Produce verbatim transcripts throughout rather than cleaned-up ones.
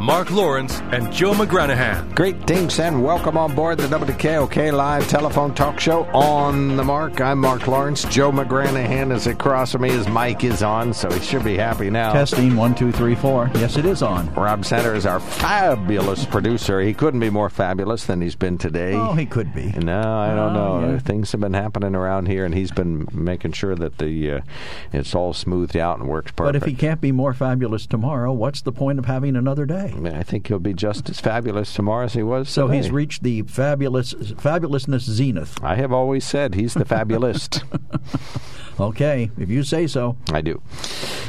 Mark Lawrence and Joe McGranahan. Greetings and welcome on board the W K O K live telephone talk show On the Mark. I'm Mark Lawrence. Joe McGranahan is across from me. His mic is on, so he should be happy now. Testing, one, two, three, four. Yes, it is on. Rob Satter is our fabulous producer. He couldn't be more fabulous than he's been today. Oh, he could be. No, I don't uh, know. Yeah. Things have been happening around here, and he's been making sure that the uh, it's all smoothed out and works perfect. But if he can't be more fabulous tomorrow, what's the point of having another day? I think he'll be just as fabulous tomorrow as he was today. So he's reached the fabulous fabulousness zenith. I have always said he's the fabulist. Okay, if you say so. I do.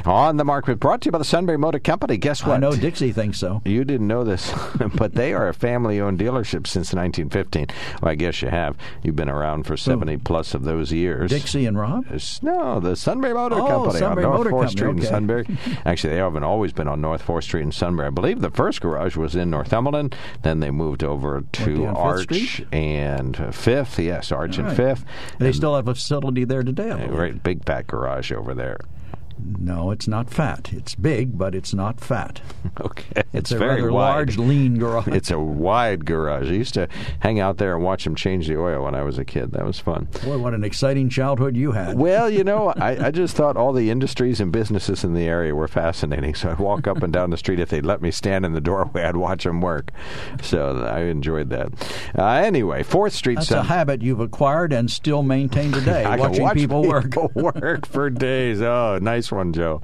On the Mark, brought to you by the Sunbury Motor Company. Guess what? I know Dixie thinks so. You didn't know this, but they are a family-owned dealership since nineteen fifteen. Well, I guess you have. You've been around for seventy-plus of those years. Dixie and Rob? No, the Sunbury Motor oh, Company Sunbury on North Motor fourth Company. Street okay. in Sunbury. Actually, they haven't always been on North fourth Street in Sunbury. I believe the first garage was in Northumberland. Then they moved over to Arch and fifth. Yes, Arch right. and fifth. They and still have a facility there today, I believe. Right. Big fat garage over there. No, it's not fat. It's big, but it's not fat. Okay. It's, it's a very rather wide. large, lean garage. It's a wide garage. I used to hang out there and watch them change the oil when I was a kid. That was fun. Boy, what an exciting childhood you had. Well, you know, I, I just thought all the industries and businesses in the area were fascinating, so I'd walk up and down the street. If they'd let me stand in the doorway, I'd watch them work. So I enjoyed that. Uh, anyway, fourth Street. That's Sunday. A habit you've acquired and still maintain today, I watching can watch people, people work. work for days. Oh, nice. One, Joe.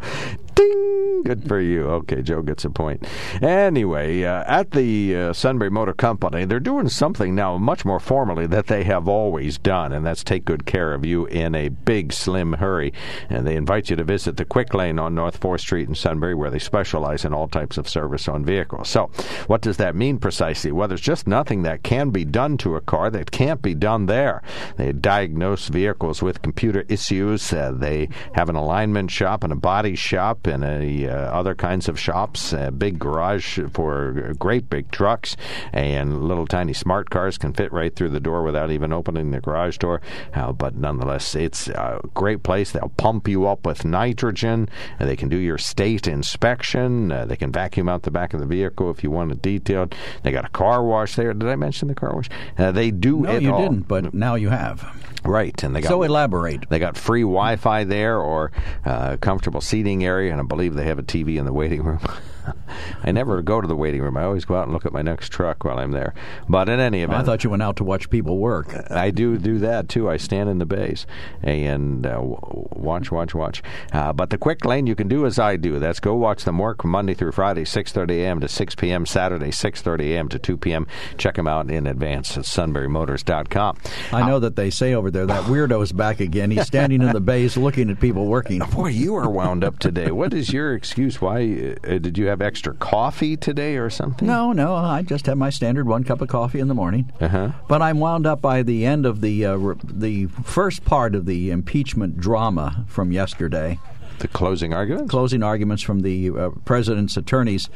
Ding! Good for you. Okay, Joe gets a point. Anyway, uh, at the uh, Sunbury Motor Company, they're doing something now much more formally that they have always done, and that's take good care of you in a big, slim hurry. And they invite you to visit the Quick Lane on North fourth Street in Sunbury, where they specialize in all types of service on vehicles. So, what does that mean precisely? Well, there's just nothing that can be done to a car that can't be done there. They diagnose vehicles with computer issues. Uh, they have an alignment shop and a body shop and a, uh, other kinds of shops, a big garage for great big trucks, and little tiny smart cars can fit right through the door without even opening the garage door. Uh, but nonetheless, it's a great place. They'll pump you up with nitrogen. Uh, they can do your state inspection. Uh, they can vacuum out the back of the vehicle if you want it detailed. They got a car wash there. Did I mention the car wash? Uh, they do no, it all. No, you didn't, but now you have. Right. and they got, So elaborate. They got free Wi-Fi there, or uh, comfortable seating area, and I believe they have a T V in the waiting room. I never go to the waiting room. I always go out and look at my next truck while I'm there. But in any event... I thought you went out to watch people work. I do do that, too. I stand in the bays and uh, watch, watch, watch. Uh, but the Quick Lane, you can do as I do. That's go watch them work Monday through Friday, six thirty a.m. to six p.m. Saturday, six thirty a.m. to two p.m. Check them out in advance at sunbury motors dot com. I know uh, that they say over there, that weirdo's back again. He's standing in the bays looking at people working. Boy, you are wound up today. What is your excuse? Why uh, did you have extra coffee today or something? No, no. I just have my standard one cup of coffee in the morning. Uh-huh. But I'm wound up by the end of the uh, re- the first part of the impeachment drama from yesterday. The closing arguments? Closing arguments from the uh, president's attorneys.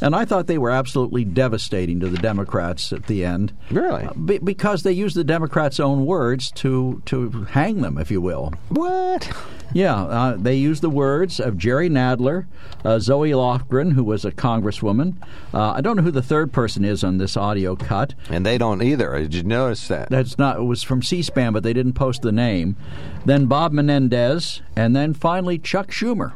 And I thought they were absolutely devastating to the Democrats at the end. Really? Uh, be- because they used the Democrats' own words to, to hang them, if you will. What? Yeah. Uh, they used the words of Jerry Nadler, uh, Zoe Lofgren, who was a congresswoman. Uh, I don't know who the third person is on this audio cut. And they don't either. Did you notice that? That's not. It was from C-SPAN, but they didn't post the name. Then Bob Menendez, and then finally Chuck Schumer.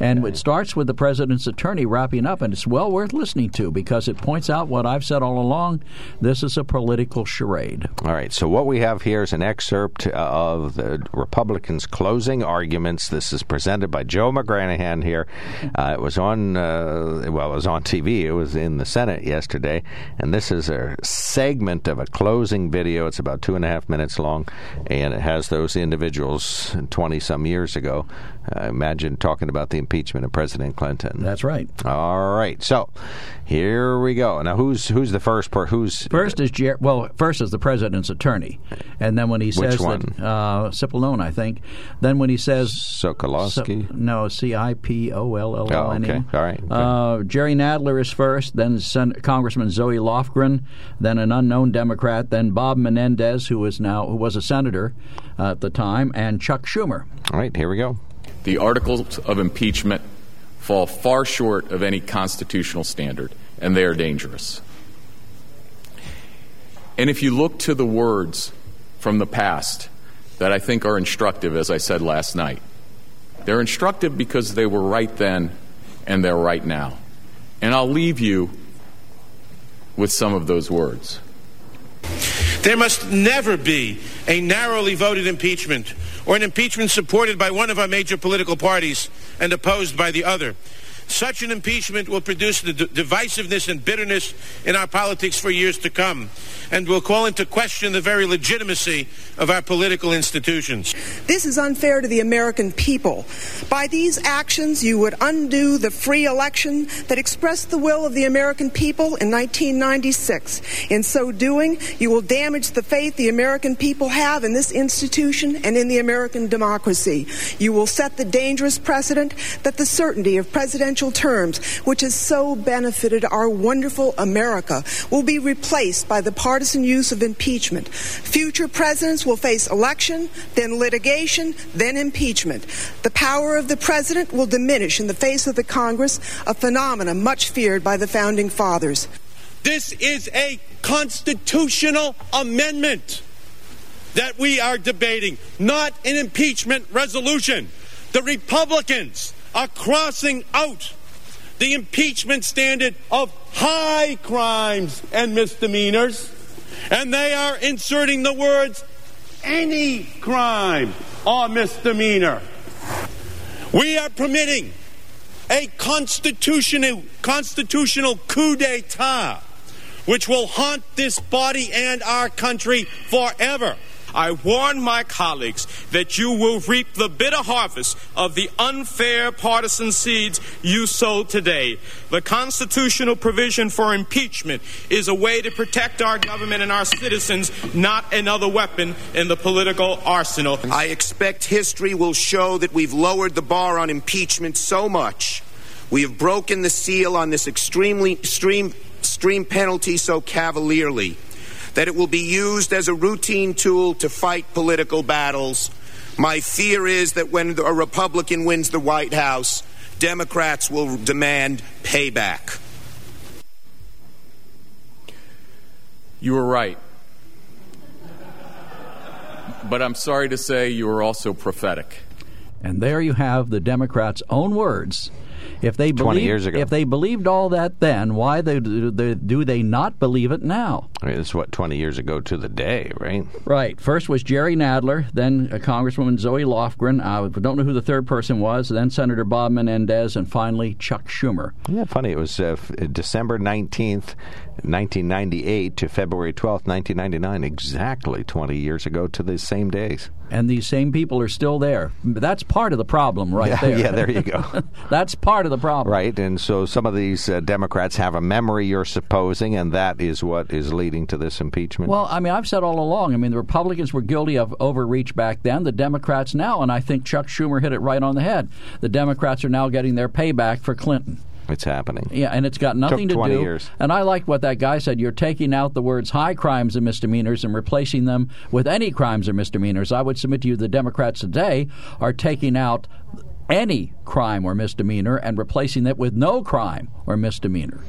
And it starts with the president's attorney wrapping up, and it's well worth listening to because it points out what I've said all along. This is a political charade. All right. So what we have here is an excerpt of the Republicans' closing arguments. This is presented by Joe McGranahan here. Uh, it was on, uh, well, it was on T V. It was in the Senate yesterday. And this is a segment of a closing video. It's about two and a half minutes long, and it has those individuals twenty-some years ago, uh, imagine, talking about the impeachment of President Clinton. That's right. All right. So here we go. Now, who's who's the first? Per, who's first is Jer- well, first is the president's attorney, and then when he says which one? That, uh, Cipollone, I think. Then when he says Sokolowski, so, no, C I P O L L O N E. Okay, all right. Uh, Jerry Nadler is first. Then Sen- Congressman Zoe Lofgren. Then an unknown Democrat. Then Bob Menendez, who is now who was a senator uh, at the time, and Chuck Schumer. All right. Here we go. The articles of impeachment fall far short of any constitutional standard, and they are dangerous. And if you look to the words from the past that I think are instructive, as I said last night, they're instructive because they were right then and they're right now. And I'll leave you with some of those words. There must never be a narrowly voted impeachment or an impeachment supported by one of our major political parties and opposed by the other. Such an impeachment will produce the d- divisiveness and bitterness in our politics for years to come and will call into question the very legitimacy of our political institutions. This is unfair to the American people. By these actions, you would undo the free election that expressed the will of the American people in nineteen ninety-six. In so doing, you will damage the faith the American people have in this institution and in the American democracy. You will set the dangerous precedent that the certainty of presidential terms, which has so benefited our wonderful America, will be replaced by the partisan use of impeachment. Future presidents will face election, then litigation, then impeachment. The power of the president will diminish in the face of the Congress, a phenomenon much feared by the Founding Fathers. This is a constitutional amendment that we are debating, not an impeachment resolution. The Republicans are crossing out the impeachment standard of high crimes and misdemeanors, and they are inserting the words any crime or misdemeanor. We are permitting a constitutional, constitutional coup d'etat which will haunt this body and our country forever. I warn my colleagues that you will reap the bitter harvest of the unfair partisan seeds you sowed today. The constitutional provision for impeachment is a way to protect our government and our citizens, not another weapon in the political arsenal. I expect history will show that we've lowered the bar on impeachment so much. We have broken the seal on this extremely extreme, extreme penalty so cavalierly that it will be used as a routine tool to fight political battles. My fear is that when a Republican wins the White House, Democrats will demand payback. You were right. But I'm sorry to say you were also prophetic. And there you have the Democrats' own words. If they believed, twenty years ago. If they believed all that then, why they, they, do they not believe it now? I mean, it's what, twenty years ago to the day, right? Right. First was Jerry Nadler, then Congresswoman Zoe Lofgren. I don't know who the third person was, then Senator Bob Menendez, and finally Chuck Schumer. Yeah, funny. It was uh, December nineteenth, nineteen ninety-eight to February twelfth, nineteen ninety-nine, exactly twenty years ago to the same days. And these same people are still there. That's part of the problem right yeah, there. Yeah, there you go. That's part of the problem. Right, and so some of these uh, Democrats have a memory, you're supposing, and that is what is leading to this impeachment. Well, I mean, I've said all along, I mean, the Republicans were guilty of overreach back then, the Democrats now, and I think Chuck Schumer hit it right on the head. The Democrats are now getting their payback for Clinton. It's happening. Yeah, and it's got nothing to do. Years. And I like what that guy said. You're taking out the words high crimes and misdemeanors and replacing them with any crimes or misdemeanors. I would submit to you the Democrats today are taking out any crime or misdemeanor and replacing it with no crime or misdemeanor.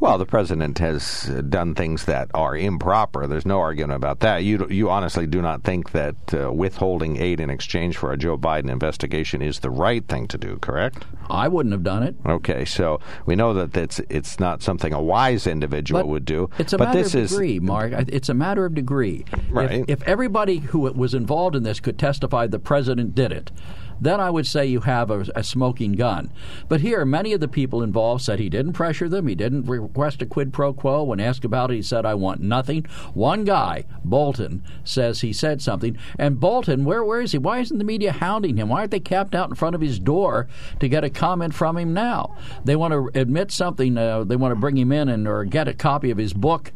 Well, the president has done things that are improper. There's no argument about that. You you honestly do not think that uh, withholding aid in exchange for a Joe Biden investigation is the right thing to do, correct? I wouldn't have done it. Okay, so we know that it's, it's not something a wise individual but would do. It's a but matter this of degree, is, Mark. It's a matter of degree. Right. If, if everybody who was involved in this could testify the president did it, then I would say you have a, a smoking gun. But here, many of the people involved said he didn't pressure them. He didn't request a quid pro quo. When asked about it, he said, I want nothing. One guy, Bolton, says he said something. And Bolton, where where is he? Why isn't the media hounding him? Why aren't they camped out in front of his door to get a comment from him now? They want to admit something. Uh, they want to bring him in and or get a copy of his book.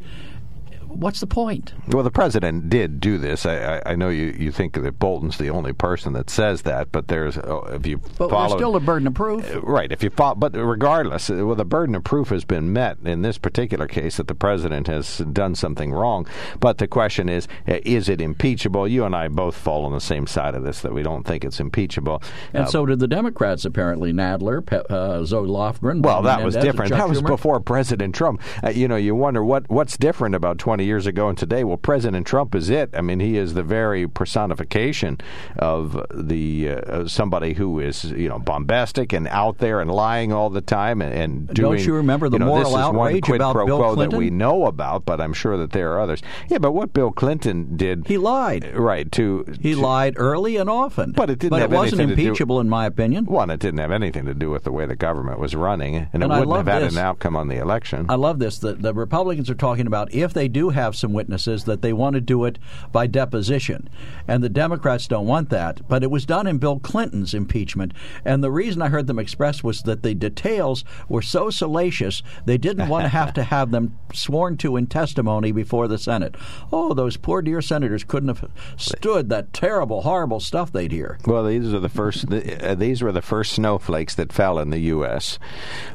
What's the point? Well, the president did do this. I, I, I know you, you think that Bolton's the only person that says that, but there's oh, if you but follow, there's still a burden of proof, right? If you follow, but regardless, well, the burden of proof has been met in this particular case that the president has done something wrong. But the question is, is it impeachable? You and I both fall on the same side of this that we don't think it's impeachable. And uh, so did the Democrats apparently. Nadler, Pe- uh, Zoe Lofgren. Well, that Menendez, was different. That was Schumer. Before President Trump. Uh, you know, you wonder what what's different about twenty years ago and today. Well, President Trump is it. I mean, he is the very personification of the uh, somebody who is, you know, bombastic and out there and lying all the time and, and doing. Don't you remember the you know, moral outrage about Bill Clinton? This is one quid pro quo that we know about, but I'm sure that there are others. Yeah, but what Bill Clinton did, he lied. Right. To he to, lied early and often. But it didn't. But have it wasn't impeachable, do, in my opinion. One, it didn't have anything to do with the way the government was running, and, and it wouldn't have had this. an outcome on the election. I love this. The, the Republicans are talking about if they do have some witnesses that they want to do it by deposition. And the Democrats don't want that. But it was done in Bill Clinton's impeachment. And the reason I heard them express was that the details were so salacious they didn't want to have to have them sworn to in testimony before the Senate. Oh, those poor dear senators couldn't have stood that terrible, horrible stuff they'd hear. Well, these are the first, the, uh, these were the first snowflakes that fell in the U S.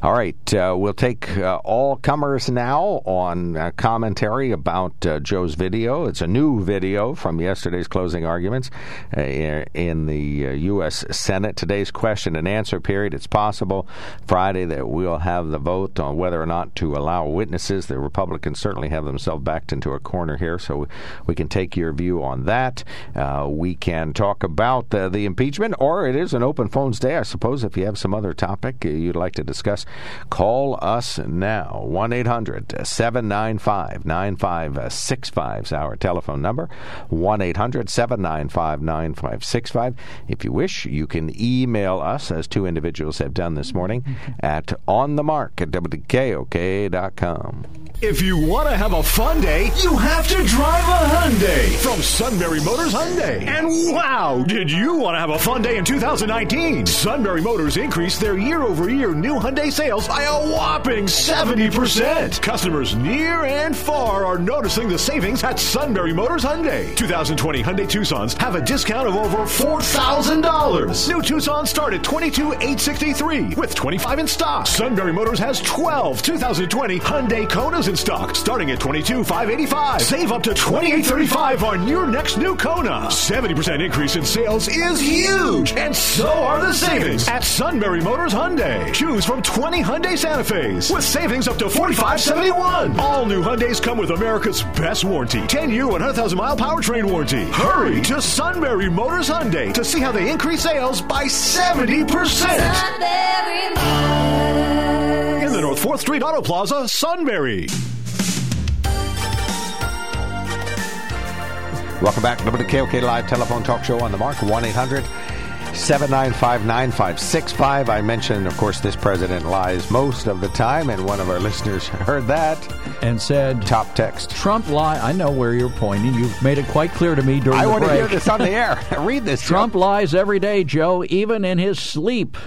All right, uh, we'll take uh, all comers now on uh, commentary about uh, Joe's video. It's a new video from yesterday's closing arguments uh, in the uh, U S. Senate. Today's question and answer period. It's possible Friday that we'll have the vote on whether or not to allow witnesses. The Republicans certainly have themselves backed into a corner here, so we can take your view on that. Uh, we can talk about the, the impeachment, or it is an open phones day, I suppose. If you have some other topic you'd like to discuss, call us now. one eight hundred seven nine five nine five five five Uh, six five's our telephone number, one eight hundred seven nine five nine five six five. If you wish, you can email us, as two individuals have done this morning, at onthemark at w k o k dot com. If you want to have a fun day, you have to drive a Hyundai from Sunbury Motors Hyundai. And wow, did you want to have a fun day in two thousand nineteen? Sunbury Motors increased their year-over-year new Hyundai sales by a whopping seventy percent. Customers near and far are noticing the savings at Sunbury Motors Hyundai. twenty twenty Hyundai Tucsons have a discount of over four thousand dollars. New Tucsons start at twenty-two thousand eight hundred sixty-three dollars with twenty-five in stock. Sunbury Motors has twelve two thousand twenty Hyundai Konas in stock, starting at twenty-two thousand five hundred eighty-five dollars. Save up to twenty-eight thousand three hundred thirty-five dollars on your next new Kona. seventy percent increase in sales is huge, and so are the savings at Sunbury Motors Hyundai. Choose from twenty Hyundai Santa Fe's with savings up to forty-five thousand seventy-one dollars. All new Hyundais come with America's best warranty, ten-year, one hundred thousand mile powertrain warranty. Hurry to Sunbury Motors Hyundai to see how they increase sales by seventy percent. Sunbury Motors. In the North fourth Street Auto Plaza, Sunbury. Welcome back to the K O K Live Telephone Talk Show on the Mark, one eight hundred seven nine five nine five six five. I mentioned, of course, this president lies most of the time, and one of our listeners heard that and said, top text. Trump lie. I know where you're pointing. You've made it quite clear to me during I the break. I want to hear this on the air. Read this. Trump, Trump lies every day, Joe, even in his sleep.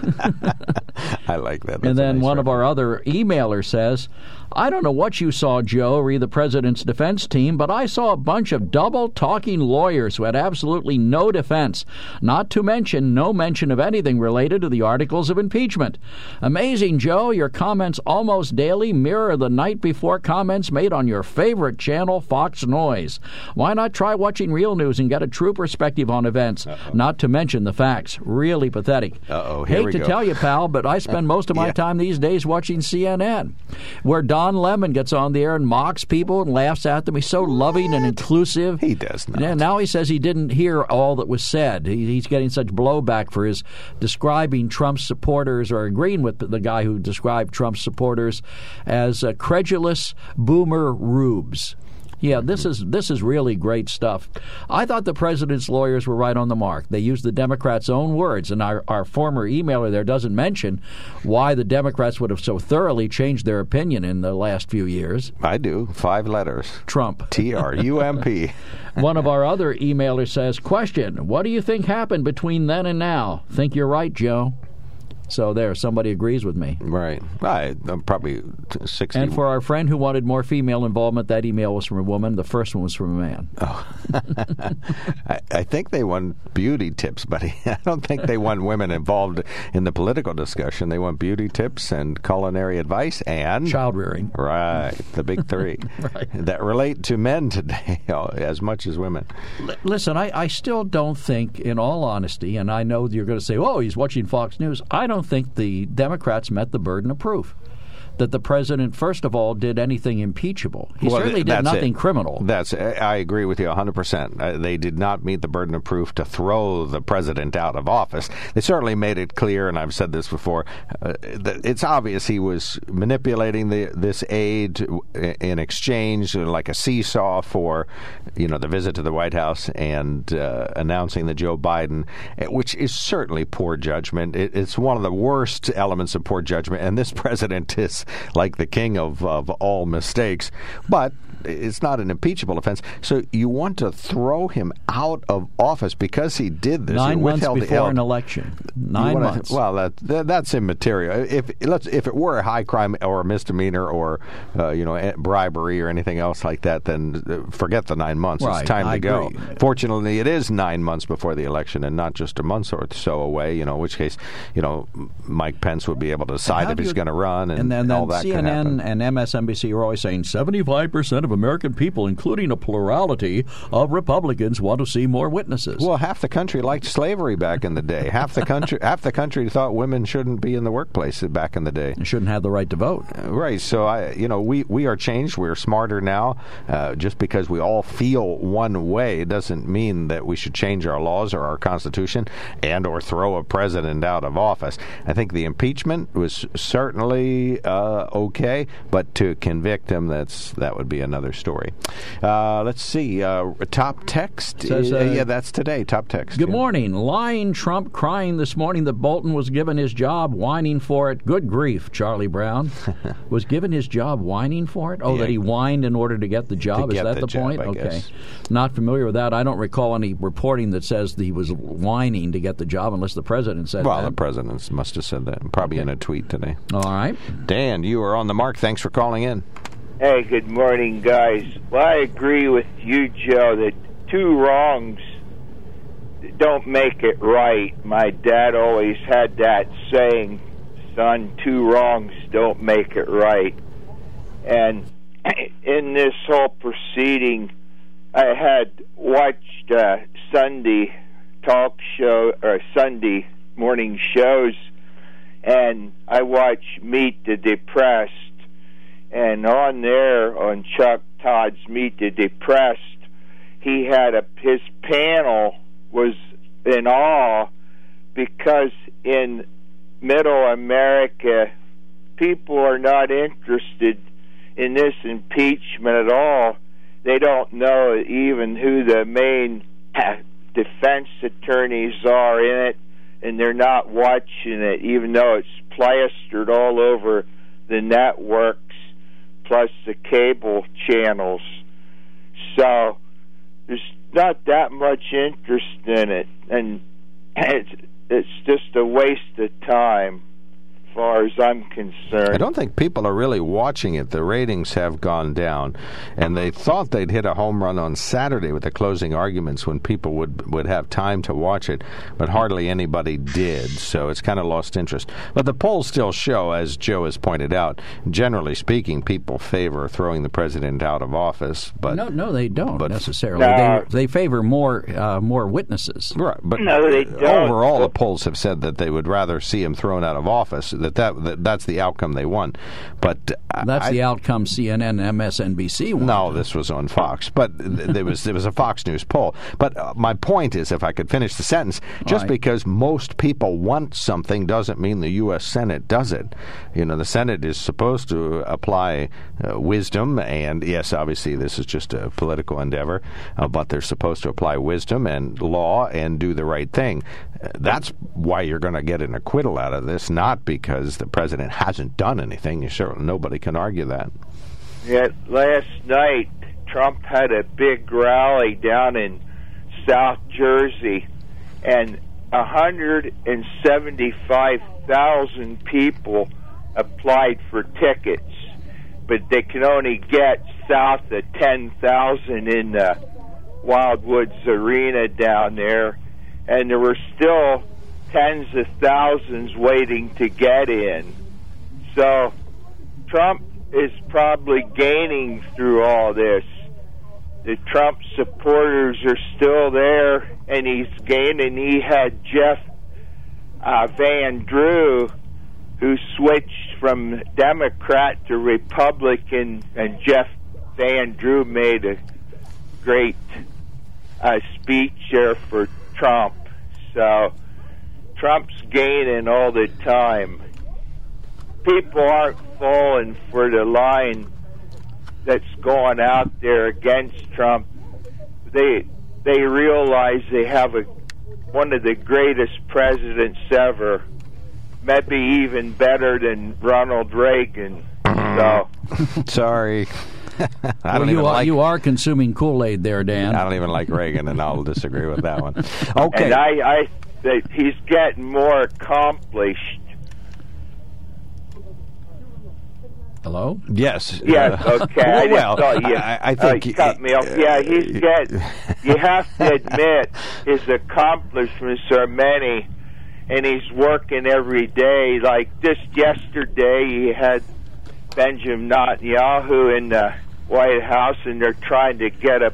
I like that. That's and then nice one record. Of our other emailers says, I don't know what you saw, Joe, re the president's defense team, but I saw a bunch of double-talking lawyers who had absolutely no defense, not to mention no mention of anything related to the articles of impeachment. Amazing, Joe. Your comments almost daily mirror the night before comments made on your favorite channel, Fox News. Why not try watching real news and get a true perspective on events, Uh-oh. not to mention the facts? Really pathetic. Uh-oh, here Hate we to go. tell you, pal, but I spent spend most of my yeah. time these days watching C N N, where Don Lemon gets on the air and mocks people and laughs at them. He's so what? loving and inclusive. He does not. And now he says he didn't hear all that was said. He, he's getting such blowback for his describing Trump's supporters or agreeing with the guy who described Trump's supporters as uh, credulous boomer rubes. Yeah, this is this is really great stuff. I thought the president's lawyers were right on the mark. They used the Democrats' own words, and our, our former emailer there doesn't mention why the Democrats would have so thoroughly changed their opinion in the last few years. I do. Five letters. Trump. T R U M P. One of our other emailers says, question, what do you think happened between then and now? Think you're right, Joe. So there, somebody agrees with me. Right. I, I'm probably sixty. And for our friend who wanted more female involvement, that email was from a woman. The first one was from a man. Oh. I, I think they won beauty tips, buddy. I don't think they want women involved in the political discussion. They want beauty tips and culinary advice and... child rearing. Right. The big three. Right. That relate to men today as much as women. L- listen, I, I still don't think, in all honesty, and I know you're going to say, oh, he's watching Fox News. I don't I don't think the Democrats met the burden of proof that the president, first of all, did anything impeachable. He well, certainly did nothing it. criminal. That's I agree with you one hundred percent. Uh, they did not meet the burden of proof to throw the president out of office. They certainly made it clear, and I've said this before, uh, that it's obvious he was manipulating the, this aid in exchange, like a seesaw for, you know, the visit to the White House and uh, announcing the Joe Biden, which is certainly poor judgment. It, it's one of the worst elements of poor judgment, and this president is like the king of, of all mistakes. But it's not an impeachable offense. So you want to throw him out of office because he did this. Nine months before an election. Nine months. To, well, that, that that's immaterial. If let's if it were a high crime or a misdemeanor or uh, you know bribery or anything else like that, then forget the nine months. Right, it's time I to agree. go. Fortunately, it is nine months before the election and not just a month or so away. You know, in which case, you know, Mike Pence would be able to decide if he's going to run and, and, then, and all that. C N N and M S N B C are always saying seventy-five percent of American people, including a plurality of Republicans, want to see more witnesses. Well, half the country liked slavery back in the day. Half the country half the country thought women shouldn't be in the workplace back in the day. They shouldn't have the right to vote. Uh, right. So, I, you know, we, we are changed. We're smarter now. Uh, just because we all feel one way doesn't mean that we should change our laws or our Constitution and or throw a president out of office. I think the impeachment was certainly uh, okay, but to convict him, that's that would be another story. Uh, let's see. Uh, top text. Says, uh, yeah, that's today. Top text. Good yeah. morning. Lying Trump crying this morning that Bolton was given his job, whining for it. Good grief, Charlie Brown. Was given his job, whining for it? Oh, yeah. That he whined in order to get the job? To Is that the, the job, point? I okay. Guess. Not familiar with that. I don't recall any reporting that says that he was whining to get the job unless the president said well, that. Well, the president must have said that. Probably okay. in a tweet today. All right. Dan, you are on the mark. Thanks for calling in. Hey, good morning, guys. Well, I agree with you, Joe, that two wrongs don't make it right. My dad always had that saying, son, two wrongs don't make it right. And in this whole proceeding, I had watched uh, Sunday talk show, or Sunday morning shows, and I watched Meet the Depressed. And on there, on Chuck Todd's Meet the Depressed, he had a, his panel was in awe because in middle America, people are not interested in this impeachment at all. They don't know even who the main defense attorneys are in it, and they're not watching it, even though it's plastered all over the network. Plus the cable channels. So there's not that much interest in it. And it's, it's just a waste of time as far as I'm concerned. I don't think people are really watching it. The ratings have gone down. And they thought they'd hit a home run on Saturday with the closing arguments when people would, would have time to watch it. But hardly anybody did. So it's kind of lost interest. But the polls still show, as Joe has pointed out, generally speaking, people favor throwing the president out of office. But No, no they don't but necessarily. Uh, they, they favor more uh, more witnesses. Right. But no, they don't. Overall, the polls have said that they would rather see him thrown out of office that, that, that that's the outcome they want. But uh, that's I, the outcome C N N, M S N B C wanted. No, this was on Fox, but there was there was a Fox News poll. But uh, my point is, if I could finish the sentence, just right. because most people want something doesn't mean the U S. Senate does it. You know, the Senate is supposed to apply uh, wisdom, and yes, obviously this is just a political endeavor, uh, but they're supposed to apply wisdom and law and do the right thing. Uh, that's why you're going to get an acquittal out of this, not because the president hasn't done anything. You sure, nobody can argue that. Yet last night, Trump had a big rally down in South Jersey, and one hundred seventy-five thousand people applied for tickets, but they can only get south of ten thousand in the Wildwoods Arena down there, and there were still tens of thousands waiting to get in. So Trump is probably gaining through all this. The Trump supporters are still there, and he's gaining. He had Jeff uh, Van Drew, who switched from Democrat to Republican, and Jeff Van Drew made a great uh, speech there for Trump. So Trump's gaining all the time. People aren't falling for the line that's going out there against Trump. They they realize they have a one of the greatest presidents ever, maybe even better than Ronald Reagan. So sorry. I don't well, you, even are, like... you are consuming Kool-Aid there, Dan. I don't even like Reagan, and I'll disagree with that one. Okay. And I, I that he's getting more accomplished. Hello? Yes. Yes, uh, okay. Well, I just well, thought you, I, I think uh, you cut me off. Uh, yeah, he's getting... You have to admit his accomplishments are many, and he's working every day. Like just yesterday, he had Benjamin Netanyahu in the White House, and they're trying to get a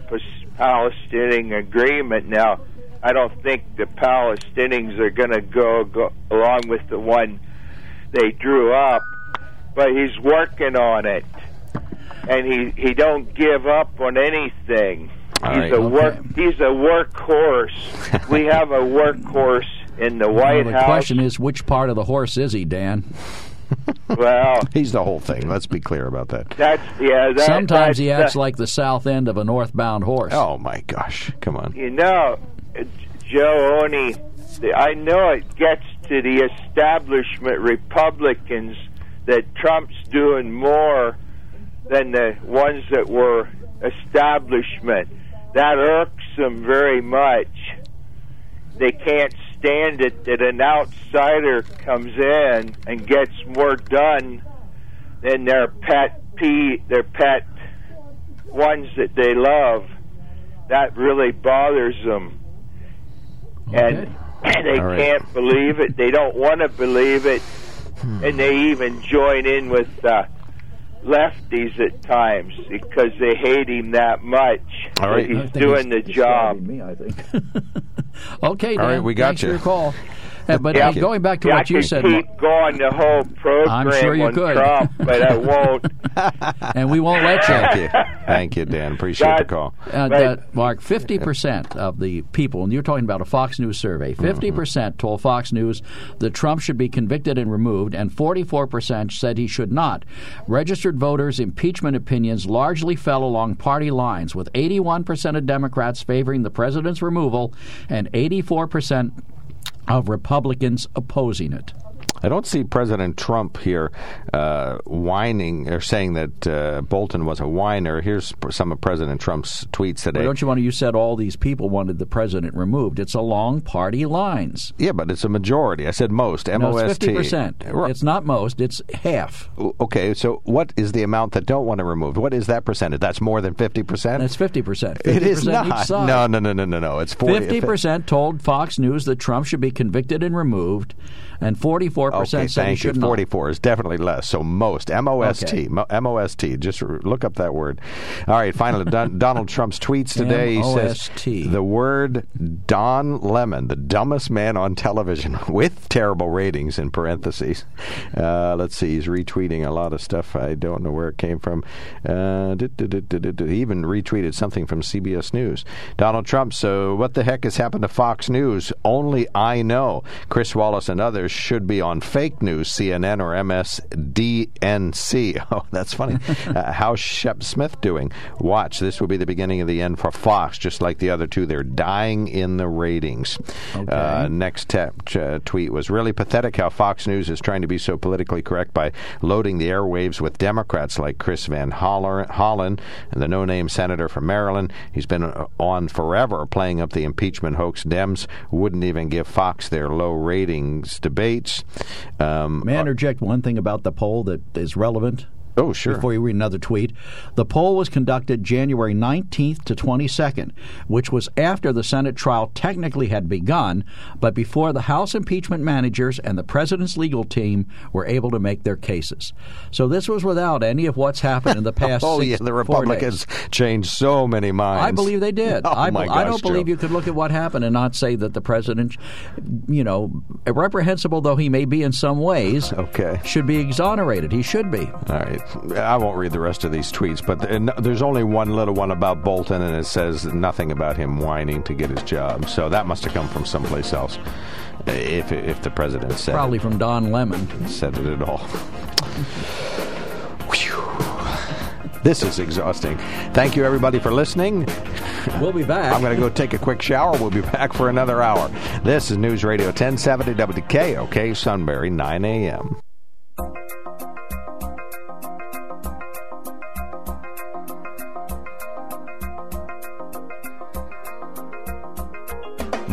Palestinian agreement. Now, I don't think the Palestinians are going to go, go along with the one they drew up, but he's working on it, and he, he don't give up on anything. All he's right, a okay. work he's a workhorse. We have a workhorse in the White well, the House. The question is, which part of the horse is he, Dan? Well, he's the whole thing. Let's be clear about that. That's yeah. That, Sometimes that's, he acts that, like the south end of a northbound horse. Oh my gosh! Come on. You know, Joe Oney, I know it gets to the establishment Republicans that Trump's doing more than the ones that were establishment. That irks them very much. They can't stand it that an outsider comes in and gets more done than their pet pee, their pet ones that they love. That really bothers them. Okay. And they All right. can't believe it. They don't want to believe it. And they even join in with uh, lefties at times because they hate him that much. All right. He's doing the job. Me, I think. Okay, Dan. All right, we got thanks you. For your call. Yeah, but yeah, uh, going back to yeah, what I you said, keep going the whole program. I'm sure you on could, Trump, but I won't. And we won't let you. Thank you, thank you, Dan. Appreciate God, the call. Uh, uh, Mark, fifty percent of the people, and you're talking about a Fox News survey. Fifty percent told Fox News that Trump should be convicted and removed, and forty-four percent said he should not. Registered voters' impeachment opinions largely fell along party lines, with eighty-one percent of Democrats favoring the president's removal, and eighty-four percent. Of Republicans opposing it. I don't see President Trump here uh, whining or saying that uh, Bolton was a whiner. Here's some of President Trump's tweets today. Well, don't you want to? You said all these people wanted the president removed. It's along party lines. Yeah, but it's a majority. I said most. M O S T. No, it's fifty percent. It's not most. It's half. Okay, so what is the amount that don't want to remove? What is that percentage? That's more than fifty percent? That's fifty percent. It is not. No, no, no, no, no, no. It's forty. fifty percent told Fox News that Trump should be convicted and removed. And forty-four percent okay, said he should not. forty-four is definitely less. So most, M O S T, okay. M O S T. Just look up that word. All right, finally, Don, Donald Trump's tweets today. M O S T. He says the word Don Lemon, the dumbest man on television, with terrible ratings in parentheses. Uh, let's see, he's retweeting a lot of stuff. I don't know where it came from. Uh, did, did, did, did, did, he even retweeted something from C B S News. Donald Trump, so what the heck has happened to Fox News? Only I know. Chris Wallace and others should be on fake news, C N N or M S D N C. Oh, that's funny. uh, how's Shep Smith doing? Watch, this will be the beginning of the end for Fox, just like the other two. They're dying in the ratings. Okay. Uh, next te- t- uh, tweet was really pathetic how Fox News is trying to be so politically correct by loading the airwaves with Democrats like Chris Van Hollen, the no-name senator from Maryland. He's been on forever playing up the impeachment hoax. Dems wouldn't even give Fox their low ratings debates. Um, May I interject one thing about the poll that is relevant? Oh, sure. Before you read another tweet. The poll was conducted January nineteenth to twenty-second, which was after the Senate trial technically had begun, but before the House impeachment managers and the president's legal team were able to make their cases. So this was without any of what's happened in the past oh, six, yeah, the Republicans changed so many minds. I believe they did. Oh, I, my gosh, I don't Joe. believe you could look at what happened and not say that the president, you know, reprehensible though he may be in some ways, okay. should be exonerated. He should be. All right. I won't read the rest of these tweets, but there's only one little one about Bolton, and it says nothing about him whining to get his job. So that must have come from someplace else, if if the president said it. Probably from Don Lemon. Said it at all. Whew. This is exhausting. Thank you, everybody, for listening. We'll be back. I'm going to go take a quick shower. We'll be back for another hour. This is News Radio ten seventy W K O K, Sunbury, nine a.m.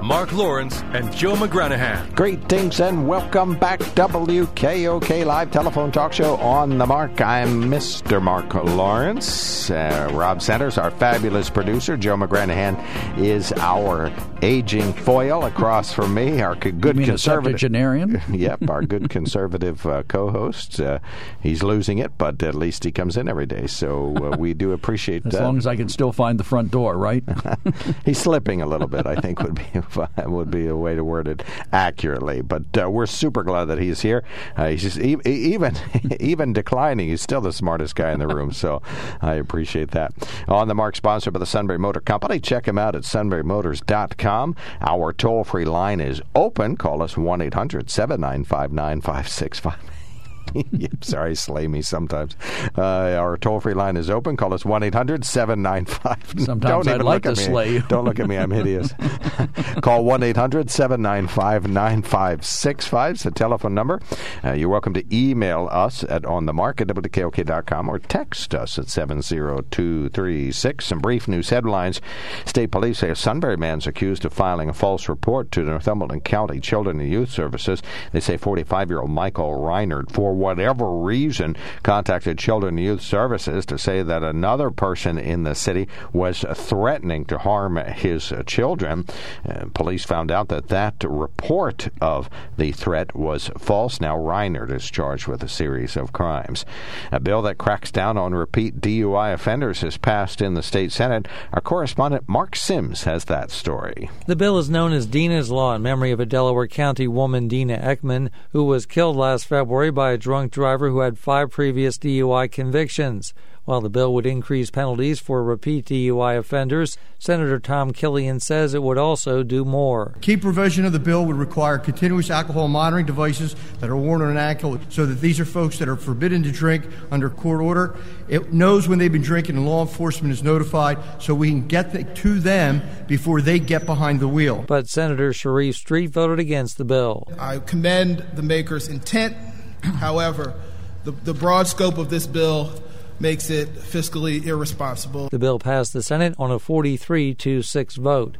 Mark Lawrence and Joe McGranahan. Greetings and welcome back, W K O K Live Telephone Talk Show On the Mark. I'm Mister Mark Lawrence. Uh, Rob Sanders, our fabulous producer. Joe McGranahan is our aging foil across from me, our good you mean conservative. A septuagenarian? Yep, our good conservative uh, co-host. Uh, he's losing it, but at least he comes in every day, so uh, we do appreciate that. As uh, long as I can still find the front door, right? He's slipping a little bit, I think would be would be a way to word it accurately. But uh, we're super glad that he's here. Uh, he's just e- even even declining. He's still the smartest guy in the room, so I appreciate that. On the Mark, sponsored by the Sunbury Motor Company. Check him out at sunbury motors dot com. Our toll-free line is open. Call us one eight hundred seven nine five nine five six five. Sorry, slay me sometimes. Uh, our toll-free line is open. Call us one eight hundred seven nine five. Sometimes I'd like to slay you. Don't look at me. I'm hideous. Call one eight hundred seven nine five nine five six five. It's the telephone number. Uh, you're welcome to email us at onthemark at W K O K dot com or text us at seven zero two three six. Some brief news headlines. State police say a Sunbury man's accused of filing a false report to the Northumberland County Children and Youth Services. They say forty-five-year-old Michael Reinhardt, for whatever reason, contacted Children and Youth Services to say that another person in the city was threatening to harm his uh, children. Uh, police found out that that report of the threat was false. Now Reinhardt is charged with a series of crimes. A bill that cracks down on repeat D U I offenders is passed in the state Senate. Our correspondent Mark Sims has that story. The bill is known as Deana's Law in memory of a Delaware County woman, Deana Eckman, who was killed last February by a drunk driver who had five previous D U I convictions. While the bill would increase penalties for repeat D U I offenders, Senator Tom Killion says it would also do more. Key provision of the bill would require continuous alcohol monitoring devices that are worn on an ankle so that these are folks that are forbidden to drink under court order. It knows when they've been drinking and law enforcement is notified so we can get the, to them before they get behind the wheel. But Senator Sharif Street voted against the bill. I commend the maker's intent. However, the, the broad scope of this bill makes it fiscally irresponsible. The bill passed the Senate on a forty-three to six vote.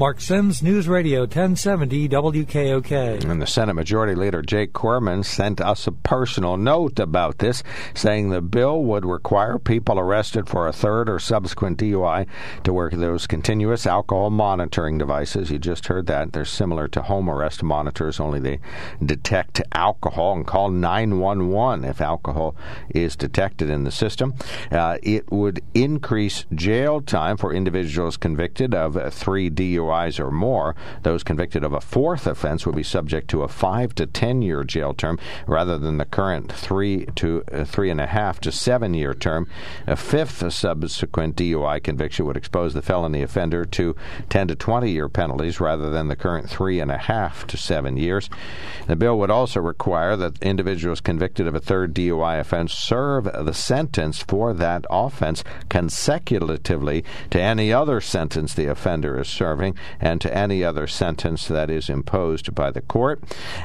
Mark Sims, News Radio ten seventy W K O K. And the Senate Majority Leader Jake Corman sent us a personal note about this, saying the bill would require people arrested for a third or subsequent D U I to wear those continuous alcohol monitoring devices. You just heard that. They're similar to home arrest monitors, only they detect alcohol, and call nine one one if alcohol is detected in the system. Uh, it would increase jail time for individuals convicted of three D U Is or more. Those convicted of a fourth offense would be subject to a five to ten-year jail term rather than the current three to uh, three and a half to seven-year term. A fifth a subsequent D U I conviction would expose the felony offender to ten to twenty-year penalties rather than the current three and a half to seven years. The bill would also require that individuals convicted of a third D U I offense serve the sentence for that offense consecutively to any other sentence the offender is serving and to any other sentence that is imposed by the court,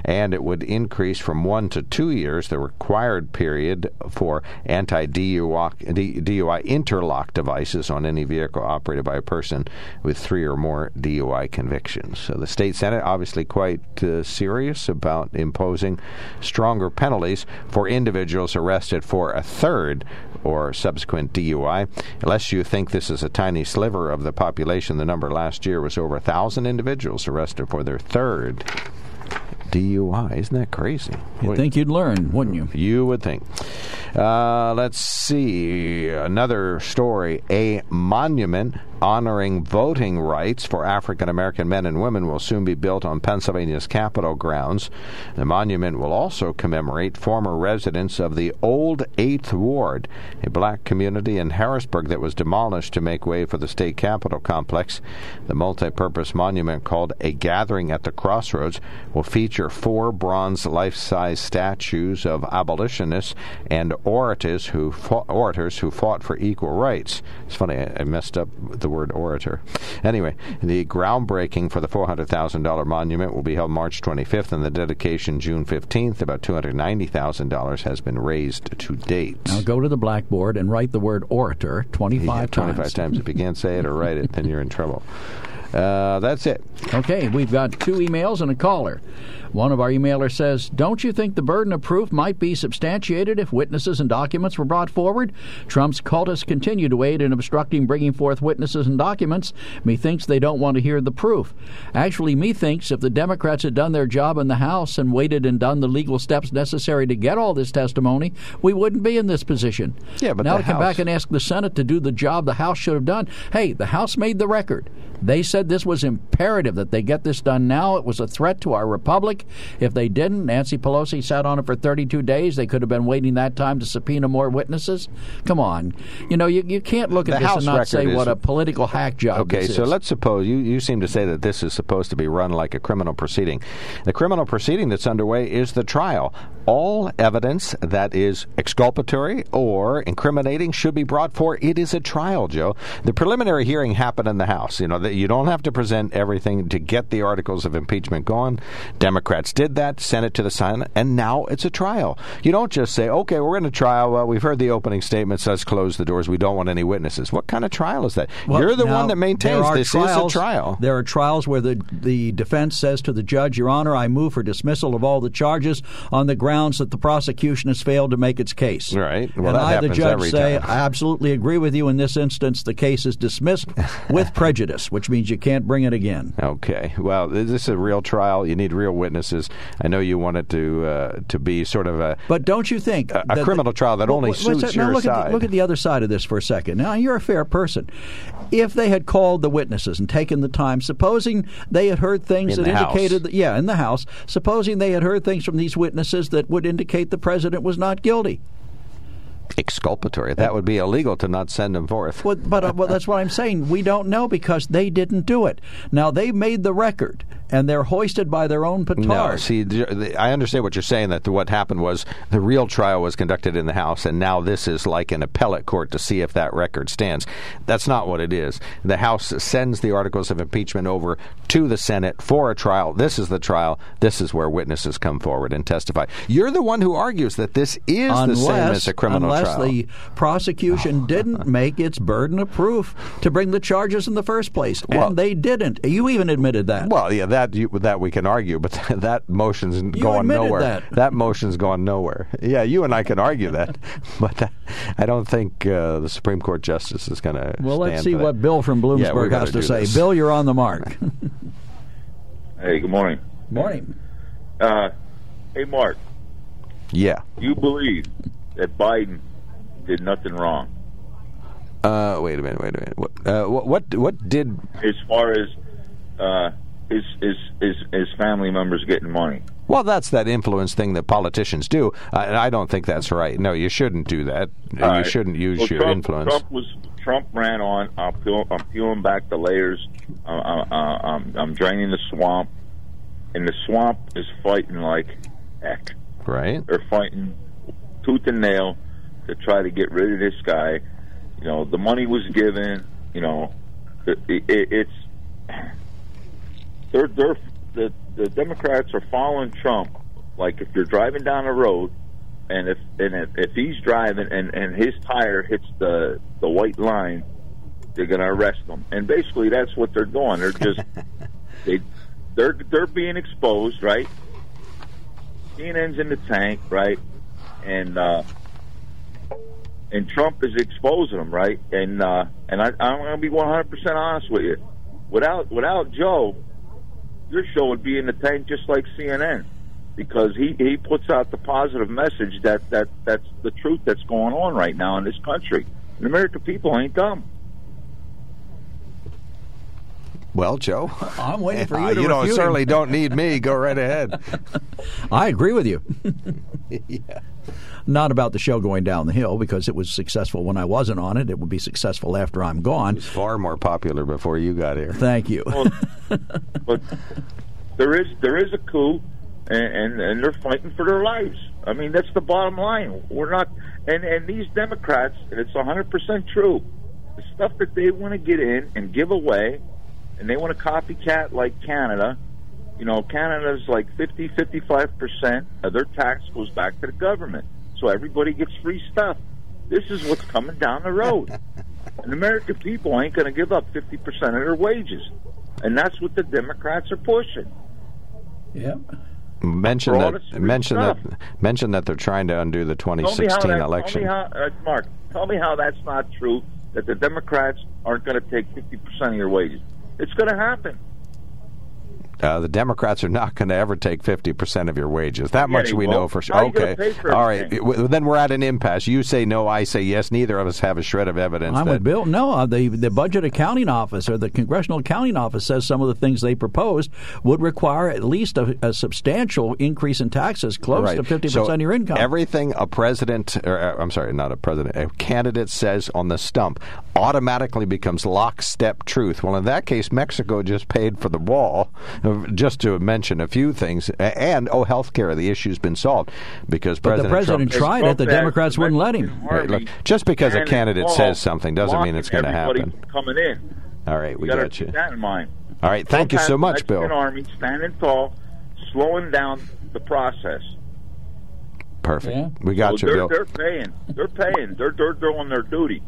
and it would increase from one to two years the required period for anti-D U I interlock devices on any vehicle operated by a person with three or more D U I convictions. So the state Senate obviously quite uh, serious about imposing stronger penalties for individuals arrested for a third or subsequent D U I. Unless you think this is a tiny sliver of the population, the number last year was over one thousand individuals arrested for their third D U I. Isn't that crazy? You'd Wait. think you'd learn, wouldn't you? You would think. Uh, let's see. Another story. A monument honoring voting rights for African-American men and women will soon be built on Pennsylvania's Capitol grounds. The monument will also commemorate former residents of the Old Eighth Ward, a black community in Harrisburg that was demolished to make way for the state capitol complex. The multi-purpose monument, called A Gathering at the Crossroads, will feature four bronze life-size statues of abolitionists and orators who fought, orators who fought for equal rights. It's funny, I, I messed up the word orator. Anyway, the groundbreaking for the four hundred thousand dollars monument will be held March twenty-fifth and the dedication June fifteenth. About two hundred ninety thousand dollars has been raised to date. Now go to the blackboard and write the word orator twenty-five yeah, twenty-five times. twenty-five times. If you can't say it or write it, then you're in trouble. Uh, that's it. Okay, we've got two emails and a caller. One of our emailers says, don't you think the burden of proof might be substantiated if witnesses and documents were brought forward? Trump's cultists continue to aid in obstructing bringing forth witnesses and documents. Methinks they don't want to hear the proof. Actually, methinks if the Democrats had done their job in the House and waited and done the legal steps necessary to get all this testimony, we wouldn't be in this position. Yeah, but now to come back and ask the Senate to do the job the House should have done. Hey, the House made the record. They said this was imperative that they get this done now. It was a threat to our republic. If they didn't, Nancy Pelosi sat on it for thirty-two days. They could have been waiting that time to subpoena more witnesses. Come on. You know, you, you can't look at the this House and not say is, what a political hack job okay, this is. Okay, so let's suppose, you, you seem to say that this is supposed to be run like a criminal proceeding. The criminal proceeding that's underway is the trial. All evidence that is exculpatory or incriminating should be brought forth. It is a trial, Joe. The preliminary hearing happened in the House. You know, that you don't have to present everything to get the articles of impeachment gone. Democrats did that, sent it to the Senate, and now it's a trial. You don't just say, okay, we're in a trial. Well, we've heard the opening statements. Let's close the doors. We don't want any witnesses. What kind of trial is that? Well, you're the one that maintains this trials, is a trial. There are trials where the, the defense says to the judge, Your Honor, I move for dismissal of all the charges on the grounds that the prosecution has failed to make its case. Right. Well, and I, the judge, say, time. I absolutely agree with you. In this instance, the case is dismissed with prejudice, which means you can't bring it again. Okay. Well, this is a real trial. You need real witnesses. I know you want it to uh, to be sort of a... But don't you think... A, a criminal the, trial that well, only suits that? Now your look side. At the, look at the other side of this for a second. Now, you're a fair person. If they had called the witnesses and taken the time, supposing they had heard things in that indicated... That, yeah, in the House. Supposing they had heard things from these witnesses that would indicate the president was not guilty. Exculpatory. That would be illegal to not send them forth. Well, but uh, well, that's what I'm saying. We don't know because they didn't do it. Now, they made the record. and they're hoisted by their own petard. No, see, I understand what you're saying, that what happened was the real trial was conducted in the House, and now this is like an appellate court to see if that record stands. That's not what it is. The House sends the articles of impeachment over to the Senate for a trial. This is the trial. This is where witnesses come forward and testify. You're the one who argues that this is unless, the same as a criminal unless trial. Unless the prosecution oh. didn't make its burden of proof to bring the charges in the first place, and well, they didn't. You even admitted that. Well, yeah, that you, that we can argue, but that motion's you gone nowhere. That. that motion's gone nowhere. Yeah, you and I can argue that, but I don't think uh, the Supreme Court justice is going to Well, stand let's see what Bill from Bloomsburg yeah, has to say. This. Bill, you're on the mark. Hey, good morning. Morning. Uh, hey, Mark. Yeah. You believe that Biden did nothing wrong? Uh, wait a minute, wait a minute. What, uh, what, what, what did... As far as... Uh, Is, is is is family members getting money? Well, that's that influence thing that politicians do. I, I don't think that's right. No, you shouldn't do that. All you right. shouldn't use well, your Trump, influence. Trump was Trump ran on. I'm peeling, I'm peeling back the layers. Uh, uh, uh, I'm, I'm draining the swamp, and the swamp is fighting like heck. Right. They're fighting tooth and nail to try to get rid of this guy. You know, the money was given. You know, it, it, it's. They're, they're, the, the Democrats are following Trump. Like if you're driving down a road, and if and if, if he's driving and, and his tire hits the, the white line, they're going to arrest him. And basically, that's what they're doing. They're just they they're they're being exposed, right? C N N's in the tank, right? And uh, and Trump is exposing them, right? And uh, and I, I'm going to be one hundred percent honest with you. Without without Joe, your show would be in the tank just like C N N, because he, he puts out the positive message that, that that's the truth that's going on right now in this country. And American people ain't dumb. Well, Joe, I'm waiting for you uh, to you don't him. certainly don't need me. Go right ahead. I agree with you. Yeah. Not about the show going down the hill, because it was successful when I wasn't on it. It would be successful after I'm gone. It was far more popular before you got here. Thank you. Well, but there is there is a coup, and, and and they're fighting for their lives. I mean, that's the bottom line. We're not, and and these Democrats, and it's one hundred percent true. The stuff that they want to get in and give away. And they want to copycat like Canada. You know, Canada's like fifty, fifty-five percent of their tax goes back to the government. So everybody gets free stuff. This is what's coming down the road. And American people ain't going to give up fifty percent of their wages. And that's what the Democrats are pushing. Yep. Mention that, mention, that, mention that they're trying to undo the twenty sixteen that, election. Tell me how, uh, Mark, tell me how that's not true, that the Democrats aren't going to take fifty percent of your wages. It's going to happen. Uh, the Democrats are not going to ever take fifty percent of your wages. That yeah, much we won't. know for sure. Okay. For All right. Well, then we're at an impasse. You say no, I say yes. Neither of us have a shred of evidence. I'm that with Bill. No, the, the Budget Accounting Office or the Congressional Accounting Office says some of the things they proposed would require at least a, a substantial increase in taxes, close right. to fifty percent so of your income. Everything a president, or I'm sorry, not a president, a candidate says on the stump automatically becomes lockstep truth. Well, in that case, Mexico just paid for the wall. Just to mention a few things, and oh, health care, the issue's been solved because but President, the president Trump tried it. The Democrats wouldn't let him. Right, look, just because a candidate says something doesn't mean it's going to happen. Coming in. All right, we you got you. Keep that in mind. All right, thank Sometimes you so much, Bill. The Army standing tall, slowing down the process. Perfect. Yeah. We got so you, they're, Bill. They're paying. They're paying. They're they're doing their duty.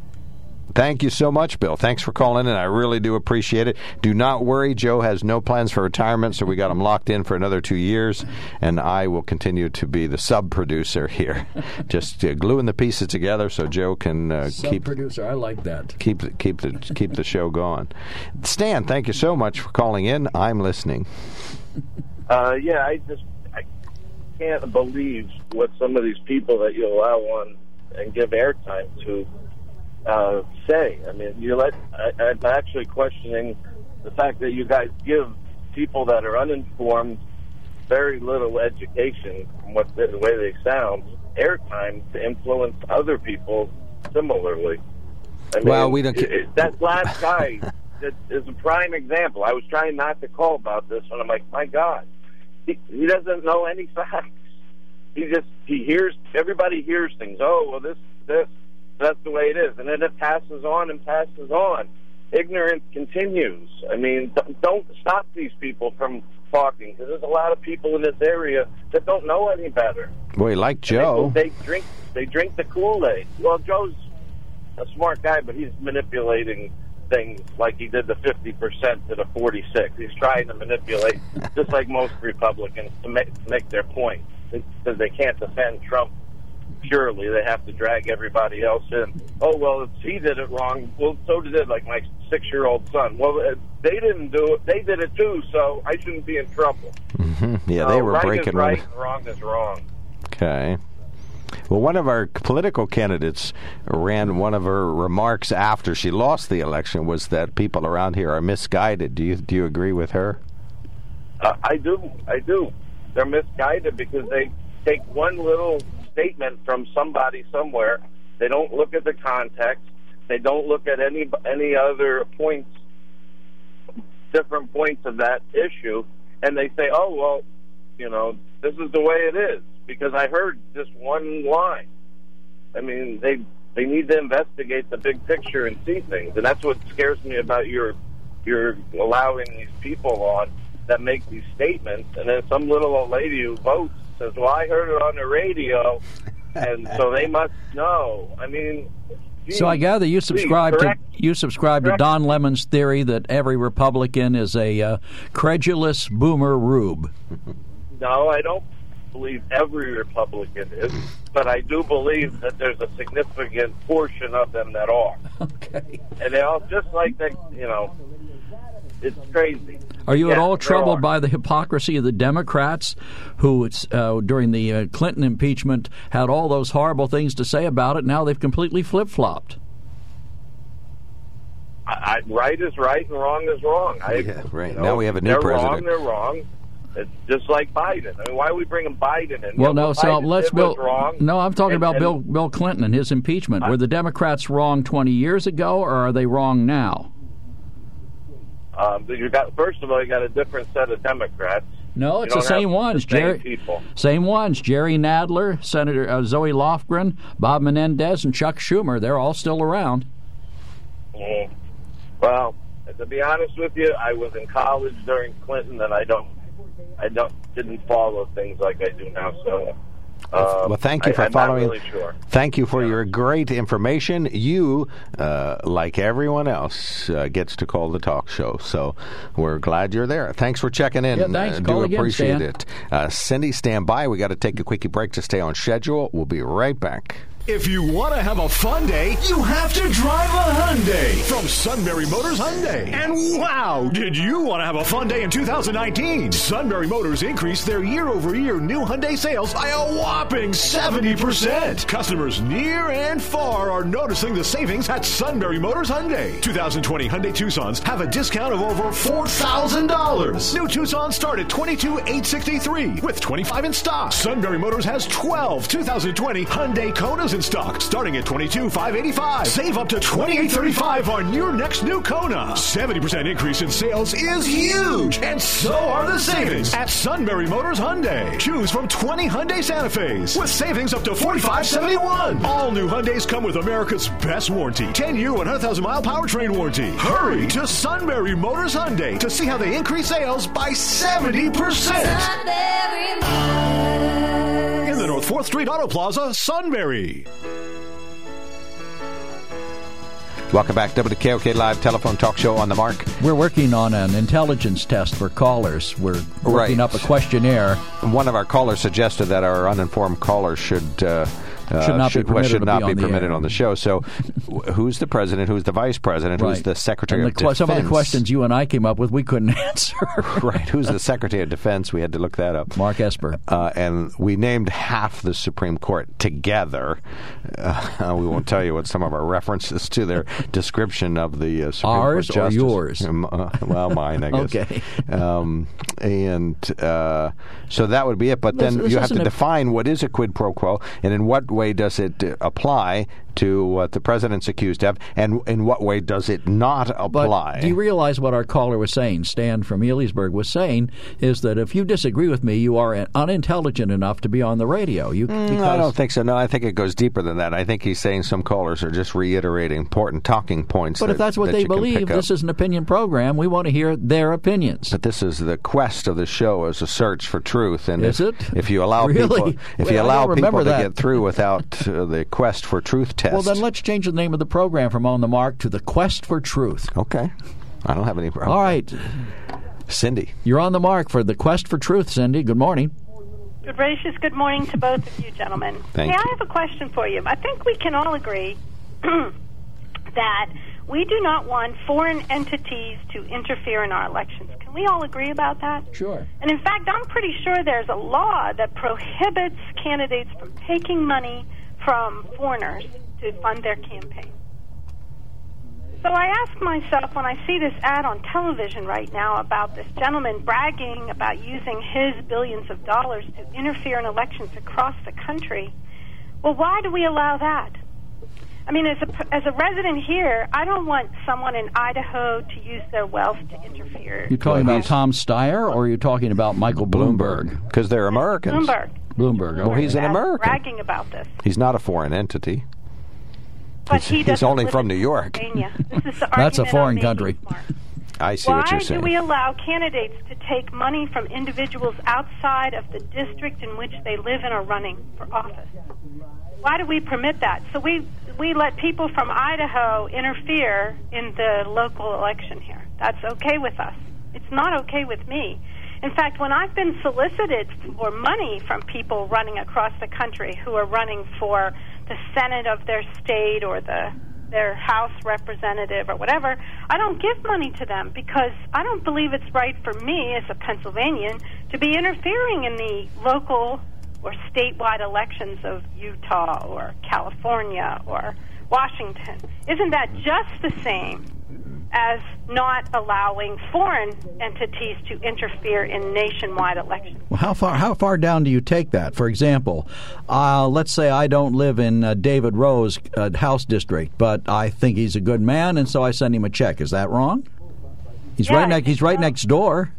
Thank you so much, Bill. Thanks for calling in. I really do appreciate it. Do not worry. Joe has no plans for retirement, so we got him locked in for another two years, and I will continue to be the sub-producer here, just uh, gluing the pieces together so Joe can uh, keep... Sub-producer, I like that. Keep, keep, the, keep the show going. Stan, thank you so much for calling in. I'm listening. Uh, yeah, I just I can't believe what some of these people that you allow on and give airtime to... Uh, say. I mean, you let. I, I'm actually questioning the fact that you guys give people that are uninformed very little education from what the, the way they sound airtime to influence other people similarly. I mean, well, we don't. It, it, that last guy that is a prime example. I was trying not to call about this, and I'm like, my God, he, he doesn't know any facts. He just, he hears, everybody hears things. Oh, well, this, this, that's the way it is. And then it passes on and passes on. Ignorance continues. I mean, don't, don't stop these people from talking, because there's a lot of people in this area that don't know any better. Boy, like Joe. They, they drink They drink the Kool-Aid. Well, Joe's a smart guy, but he's manipulating things like he did the fifty percent to the forty-six. He's trying to manipulate, just like most Republicans, to make, to make their point. Because they can't defend Trump purely. They have to drag everybody else in. Oh, well, if he did it wrong, well, so did it, like my six-year-old son. Well, they didn't do it. They did it, too, so I shouldn't be in trouble. Mm-hmm. Yeah, so they were right breaking... Right is right, wrong is wrong. Okay. Well, one of our political candidates ran one of her remarks after she lost the election was that people around here are misguided. Do you do you agree with her? Uh, I do. I do. They're misguided because they take one little statement from somebody somewhere. They don't look at the context. They don't look at any any other points, different points of that issue, and they say, "Oh, well, you know, this is the way it is." Because I heard just one line. I mean, they they need to investigate the big picture and see things, and that's what scares me about your your allowing these people on that make these statements, and then some little old lady who votes says, "Well, I heard it on the radio, and so they must know." I mean, geez, so I gather you subscribe geez, to you subscribe correct. to Don Lemon's theory that every Republican is a uh, credulous boomer rube. No, I don't. Believe every Republican is, but I do believe that there's a significant portion of them that are. Okay. And they all just like that, you know, it's crazy. Are you yeah, at all troubled by the hypocrisy of the Democrats who it's, uh, during the uh, Clinton impeachment had all those horrible things to say about it? Now they've completely flip-flopped. I, I, right is right and wrong is wrong. I, yeah, right. You know, now we have a new they're president. They're wrong, they're wrong. It's just like Biden. I mean, why are we bringing Biden in? Well, no, so Biden let's Bill. Wrong. No, I'm talking and, about and, Bill Bill Clinton and his impeachment. I, Were the Democrats wrong twenty years ago, or are they wrong now? Um, you got first of all, you got a different set of Democrats. No, it's the same ones. The same Jerry, people. Same ones. Jerry Nadler, Senator uh, Zoe Lofgren, Bob Menendez, and Chuck Schumer. They're all still around. Mm. Well, to be honest with you, I was in college during Clinton, and I don't. I don't, didn't follow things like I do now, so... Uh, well, thank you for I, I'm following. Not really sure. Thank you for yeah. your great information. You, uh, like everyone else, uh, gets to call the talk show, so we're glad you're there. Thanks for checking in. Yeah, thanks. Uh, call do again, appreciate Stan. it. Uh, Cindy, stand by. We got to take a quickie break to stay on schedule. We'll be right back. If you want to have a fun day, you have to drive a Hyundai from Sunbury Motors Hyundai. And wow, did you want to have a fun day in two thousand nineteen? Sunbury Motors increased their year-over-year new Hyundai sales by a whopping seventy percent. Customers near and far are noticing the savings at Sunbury Motors Hyundai. two thousand twenty Hyundai Tucsons have a discount of over four thousand dollars. New Tucsons start at twenty-two thousand eight hundred sixty-three dollars with twenty-five in stock. Sunbury Motors has twelve two thousand twenty Hyundai Konas in stock, starting at twenty-two thousand five hundred eighty-five dollars. Save up to twenty-eight thousand three hundred thirty-five dollars on your next new Kona. seventy percent increase in sales is huge, and so are the savings at Sunbury Motors Hyundai. Choose from twenty Hyundai Santa Fe's with savings up to forty-five thousand seventy-one dollars. All new Hyundais come with America's best warranty, ten-year, one hundred thousand mile powertrain warranty. Hurry to Sunbury Motors Hyundai to see how they increase sales by seventy percent. Sunbury Motors. In the North fourth Street Auto Plaza, Sunbury. Welcome back. W K O K Live Telephone Talk Show on the Mark. We're working on an intelligence test for callers. We're working right. up a questionnaire. One of our callers suggested that our uninformed callers should... Uh, Uh, should not should, be permitted, should not be be on, permitted the on the show. So who's the president? Who's the vice president? Right. Who's the Secretary the, of Defense? Some of the questions you and I came up with, we couldn't answer. Right. Who's the Secretary of Defense? We had to look that up. Mark Esper. Uh, and we named half the Supreme Court together. Uh, we won't tell you what some of our references to their description of the uh, Supreme Ours Court Ours or justice. yours? Uh, well, mine, I guess. Okay. Um, and uh, so that would be it. But this, then this you have to define what is a quid pro quo and in what way does it apply to what the president's accused of, and in what way does it not apply? But do you realize what our caller was saying, Stan from Elysburg was saying, is that if you disagree with me, you are unintelligent enough to be on the radio. You, mm, because I don't think so. No, I think it goes deeper than that. I think he's saying some callers are just reiterating important talking points. But that, if that's what that they believe, this is an opinion program. We want to hear their opinions. But this is the quest of the show, is a search for truth. And is if, it? If you allow really? people, if well, you allow people to that. get through without uh, the quest for truth test. Well, then let's change the name of the program from On the Mark to The Quest for Truth. Okay. I don't have any problem. All right. Cindy. You're on the mark for The Quest for Truth, Cindy. Good morning. Gracious good morning to both of you gentlemen. Thank hey, you. I have a question for you. I think we can all agree that we do not want foreign entities to interfere in our elections. Can we all agree about that? Sure. And in fact, I'm pretty sure there's a law that prohibits candidates from taking money from foreigners to fund their campaign. So I ask myself, when I see this ad on television right now about this gentleman bragging about using his billions of dollars to interfere in elections across the country, well, why do we allow that? I mean, as a, as a resident here, I don't want someone in Idaho to use their wealth to interfere. You're talking about Tom Steyer, or are you talking about Michael Bloomberg? Because they're Americans. Bloomberg. Bloomberg. Well, he's an American. Bragging about this. He's not a foreign entity. But he's, he he's only from New York. This is the That's a foreign country. I see Why what you're saying. Why do we allow candidates to take money from individuals outside of the district in which they live and are running for office? Why do we permit that? So we we let people from Idaho interfere in the local election here. That's okay with us. It's not okay with me. In fact, when I've been solicited for money from people running across the country who are running for the Senate of their state or the their House representative or whatever, I don't give money to them because I don't believe it's right for me as a Pennsylvanian to be interfering in the local or statewide elections of Utah or California or Washington. Isn't that just the same as not allowing foreign entities to interfere in nationwide elections? Well, how far how far down do you take that? For example, uh, let's say I don't live in uh, David Rowe's uh, House district, but I think he's a good man, and so I send him a check. Is that wrong? He's yes, right next. He's right next door.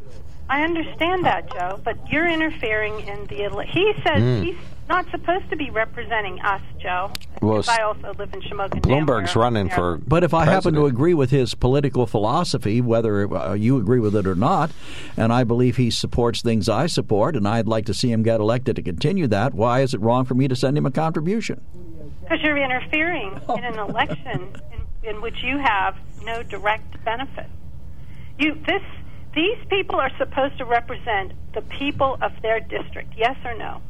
I understand that, Joe, but you're interfering in the ele- he says mm. he's not supposed to be representing us, Joe. Well, I also live in Shamokin. Bloomberg's running for But if I president. happen to agree with his political philosophy, whether uh, you agree with it or not, and I believe he supports things I support, and I'd like to see him get elected to continue that, why is it wrong for me to send him a contribution? Because you're interfering oh. in an election in, in which you have no direct benefit. You this. These people are supposed to represent the people of their district, yes or no?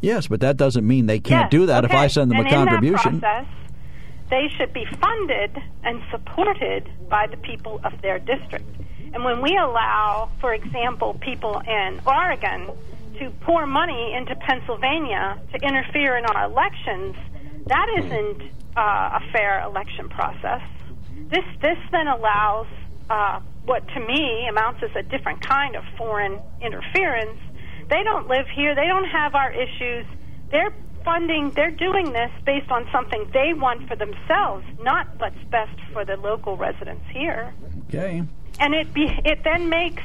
Yes, but that doesn't mean they can't yes, do that okay. if I send them and a contribution. In that process, they should be funded and supported by the people of their district. And when we allow, for example, people in Oregon to pour money into Pennsylvania to interfere in our elections, that isn't uh, a fair election process. This, this then allows... Uh, what to me amounts as a different kind of foreign interference. They don't live here. They don't have our issues. They're funding, they're doing this based on something they want for themselves, not what's best for the local residents here. Okay. And it be, it then makes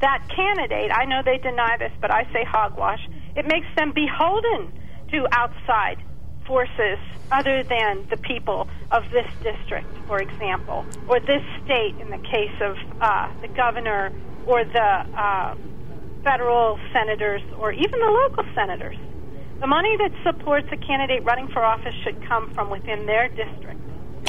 that candidate, I know they deny this, but I say hogwash, it makes them beholden to outside forces other than the people of this district, for example, or this state in the case of uh, the governor or the uh, federal senators or even the local senators. The money that supports a candidate running for office should come from within their district.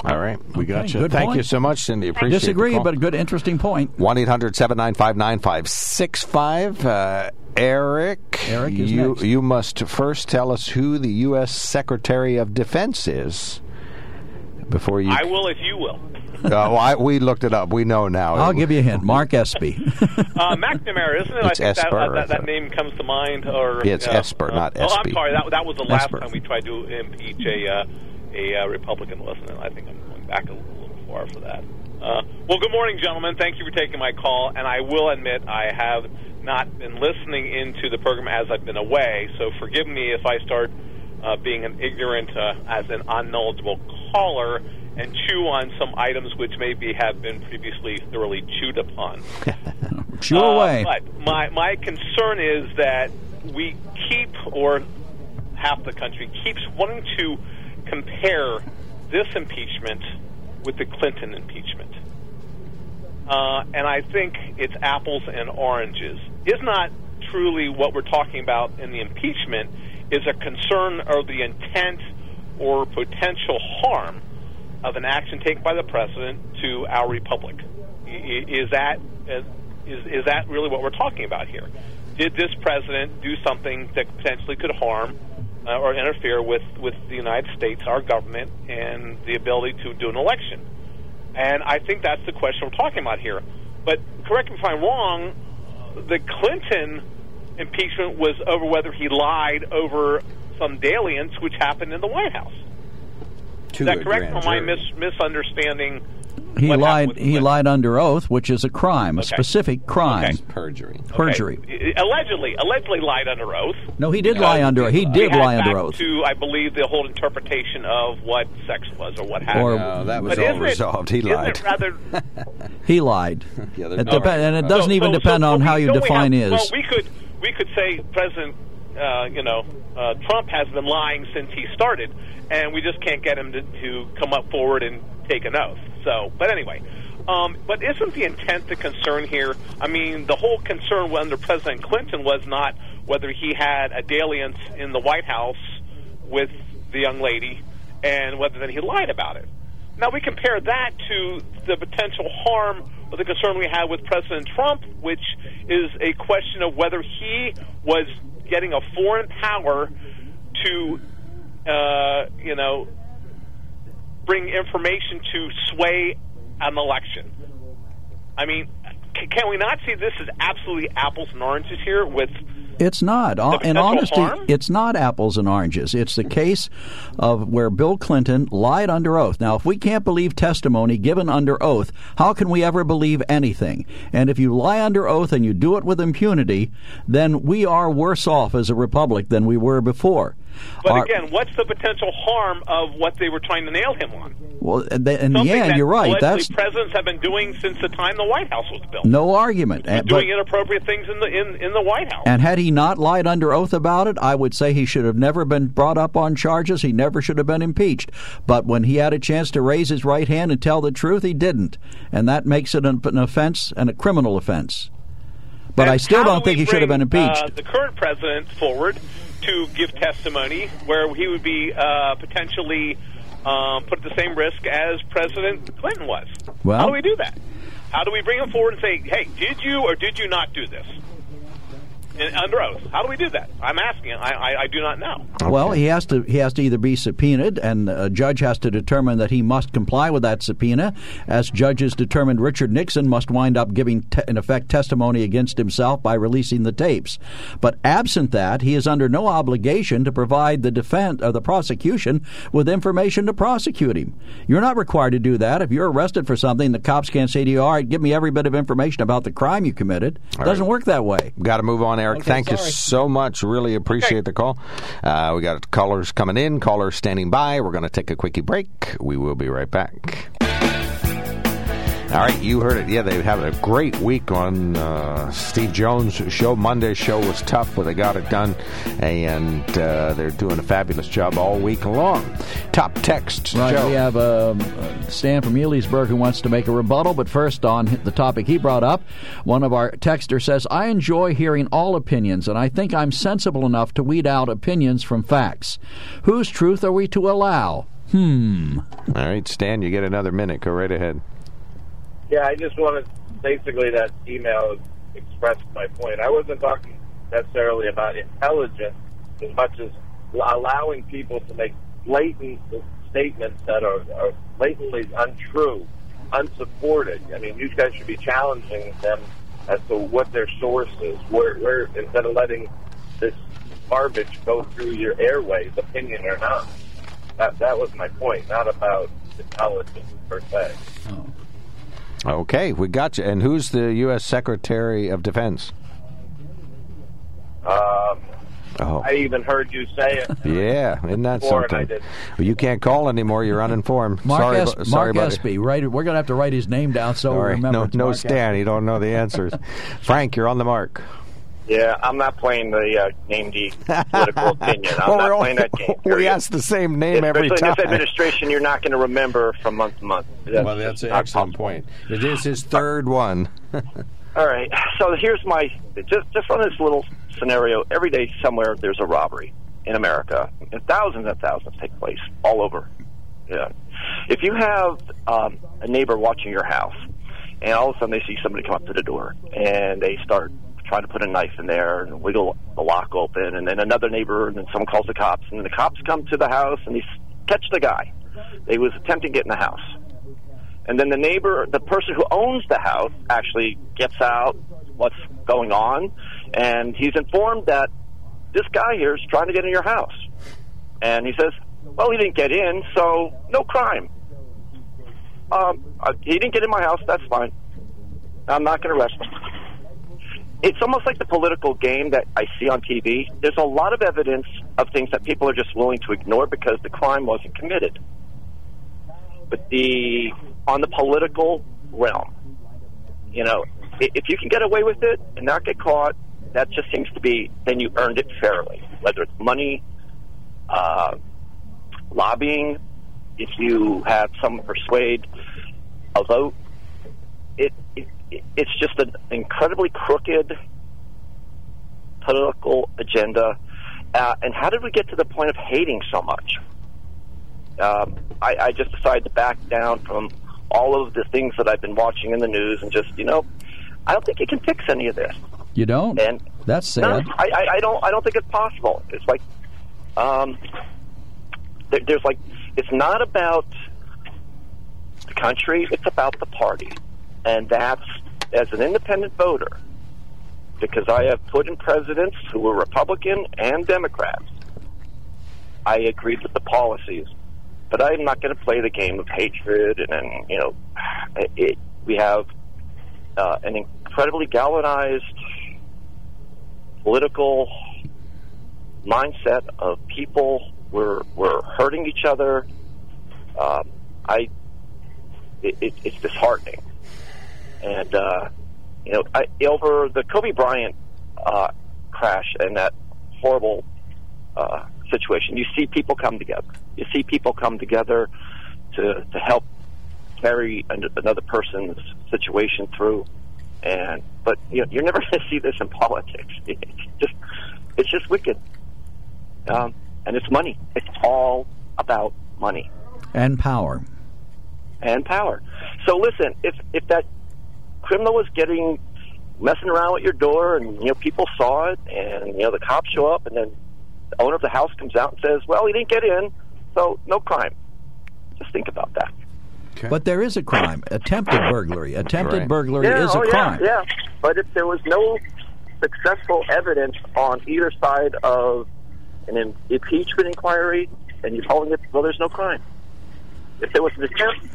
All right. We okay, got you. Thank point. you so much, Cindy. Appreciate it. Disagree, the but a good, interesting point. one eight hundred seven nine five nine five six five. Uh, Eric, Eric is you, next. You must first tell us who the U S Secretary of Defense is before you... I will if you will. Oh, I, we looked it up. We know now. I'll give you a hint. Mark Esper. uh, McNamara, isn't it? It's I think Esper. That, uh, that, that name comes to mind. Or, it's uh, Esper, not uh, Espy. Oh, I'm sorry. That, that was the last Esper. time we tried to impeach a... Uh, A uh, Republican, wasn't it? I think I'm going back a little, a little far for that. Uh, well, good morning, gentlemen. Thank you for taking my call. And I will admit I have not been listening into the program as I've been away. So forgive me if I start uh, being an ignorant, uh, as an unknowledgeable caller, and chew on some items which maybe have been previously thoroughly chewed upon. Chew uh, away. But my, my concern is that we keep, or half the country keeps wanting to compare this impeachment with the Clinton impeachment. Uh, and I think it's apples and oranges. It's not truly what we're talking about in the impeachment is a concern or the intent or potential harm of an action taken by the president to our republic. Is that is, is that really what we're talking about here? Did this president do something that potentially could harm uh, or interfere with, with the United States, our government, and the ability to do an election? And I think that's the question we're talking about here. But correct me if I'm wrong, the Clinton impeachment was over whether he lied over some dalliance which happened in the White House. Is that correct, or am I mis- misunderstanding? He lied. He lied under oath, which is a crime, a okay. specific crime, okay. perjury. Perjury. Okay. Allegedly, allegedly lied under oath. No, he did lie under oath. He did lie back under oath. To, I believe, the whole interpretation of what sex was or what happened. Or, no, that was all resolved. He lied. Rather, he lied. Yeah, it dep- right. And it doesn't so, even so, depend so, on so how you define have, is. Well, we could we could say President, uh, you know, uh, Trump has been lying since he started. And we just can't get him to, to come up forward and take an oath. So, but anyway, um, but isn't the intent the concern here? I mean, the whole concern under President Clinton was not whether he had a dalliance in the White House with the young lady and whether then he lied about it. Now, we compare that to the potential harm or the concern we had with President Trump, which is a question of whether he was getting a foreign power to Uh, you know, bring information to sway an election. I mean, c- can we not see this as absolutely apples and oranges here with... It's not. In honesty, harm? It's not apples and oranges. It's the case of where Bill Clinton lied under oath. Now, if we can't believe testimony given under oath, how can we ever believe anything? And if you lie under oath and you do it with impunity, then we are worse off as a republic than we were before. But Our, again, what's the potential harm of what they were trying to nail him on? Well, in the end, yeah, you're right. That's presidents have been doing since the time the White House was built. No argument. Doing but, inappropriate things in the in, in the White House. And had he not lied under oath about it, I would say he should have never been brought up on charges. He never should have been impeached. But when he had a chance to raise his right hand and tell the truth, he didn't, and that makes it an, an offense and a criminal offense. But and I still don't do think he bring, should have been impeached. Uh, the current president forward. To give testimony where he would be uh, potentially um, put at the same risk as President Clinton was. Well, how do we do that? How do we bring him forward and say, hey, did you or did you not do this? And under oath. How do we do that? I'm asking. I, I, I do not know. Okay. Well, he has to he has to either be subpoenaed, and a judge has to determine that he must comply with that subpoena. As judges determined, Richard Nixon must wind up giving, te- in effect, testimony against himself by releasing the tapes. But absent that, he is under no obligation to provide the defense or the prosecution with information to prosecute him. You're not required to do that. If you're arrested for something, the cops can't say to you, all right, give me every bit of information about the crime you committed. It doesn't work that way. Got to move on, Aaron. Eric, okay, thank sorry. you so much. Really appreciate okay. the call. Uh, we got callers coming in, callers standing by. We're going to take a quickie break. We will be right back. All right, you heard it. Yeah, they had a great week on uh, Steve Jones' show. Monday's show was tough, but they got it done, and uh, they're doing a fabulous job all week long. Top texts, right, Joe. We have uh, Stan from Elysburg who wants to make a rebuttal, but first on the topic he brought up, one of our texters says, I enjoy hearing all opinions, and I think I'm sensible enough to weed out opinions from facts. Whose truth are we to allow? Hmm. All right, Stan, you get another minute. Go right ahead. Yeah, I just wanted, basically that email expressed my point. I wasn't talking necessarily about intelligence as much as allowing people to make blatant statements that are, are blatantly untrue, unsupported. I mean, you guys should be challenging them as to what their source is, where, where instead of letting this garbage go through your airways, opinion or not. That, that was my point, not about intelligence per se. Oh. Okay, we got you. And who's the U S Secretary of Defense? Um, Oh. I even heard you say it. Yeah, isn't that something? Well, you can't call anymore. You're uninformed. Mark sorry, es- bu- sorry Mark Espy. Right, we're going to have to write his name down so sorry. we remember. No, no Stan. He don't know the answers. Frank, you're on the mark. Yeah, I'm not playing the uh, name D political opinion. I'm well, not all, playing that game. Period. We ask the same name Especially every time. In this administration, you're not going to remember from month to month. That's well, that's an excellent possible. point. It is his third one. All right, so here's my just just on this little scenario. Every day, somewhere there's a robbery in America, and thousands and thousands take place all over. Yeah, if you have um, a neighbor watching your house, and all of a sudden they see somebody come up to the door, and they start trying to put a knife in there and wiggle the lock open, and then another neighbor, and then someone calls the cops, and the cops come to the house and they catch the guy. He was attempting to get in the house. And then the neighbor, the person who owns the house, actually gets out what's going on, and he's informed that this guy here is trying to get in your house. And he says, well, he didn't get in, so no crime. Um, he didn't get in my house, that's fine. I'm not going to arrest him. It's almost like the political game that I see on T V. There's a lot of evidence of things that people are just willing to ignore because the crime wasn't committed. But the on the political realm, you know, if you can get away with it and not get caught, that just seems to be then you earned it fairly. Whether it's money, uh, lobbying, if you have someone persuade a vote, it. it It's just an incredibly crooked political agenda. Uh, and how did we get to the point of hating so much? Um, I, I just decided to back down from all of the things that I've been watching in the news and just, you know, I don't think you can fix any of this. You don't? And that's sad. No, I, I, I don't I don't think it's possible. It's like, um, there, there's like, it's not about the country, it's about the party. And that's, as an independent voter, because I have put in presidents who were Republican and Democrats, I agreed with the policies. But I'm not going to play the game of hatred. And, and you know, it, we have uh, an incredibly galvanized political mindset of people. We're, we're hurting each other. Um, I it, it, it's disheartening. And, uh, you know, I, over the Kobe Bryant uh, crash and that horrible uh, situation, you see people come together. You see people come together to, to help carry an, another person's situation through. And But you know, you're never going to see this in politics. It's just, it's just wicked. Um, and it's money. It's all about money. And power. And power. So, listen, if, if that... criminal was getting messing around with your door, and you know people saw it, and you know the cops show up, and then the owner of the house comes out and says, "Well, he didn't get in, so no crime." Just think about that. Okay. But there is a crime: attempted burglary. Attempted right. burglary yeah, is oh, a crime. Yeah, yeah, but if there was no successful evidence on either side of an impeachment inquiry, and you're calling it, well, there's no crime. If there was an attempt,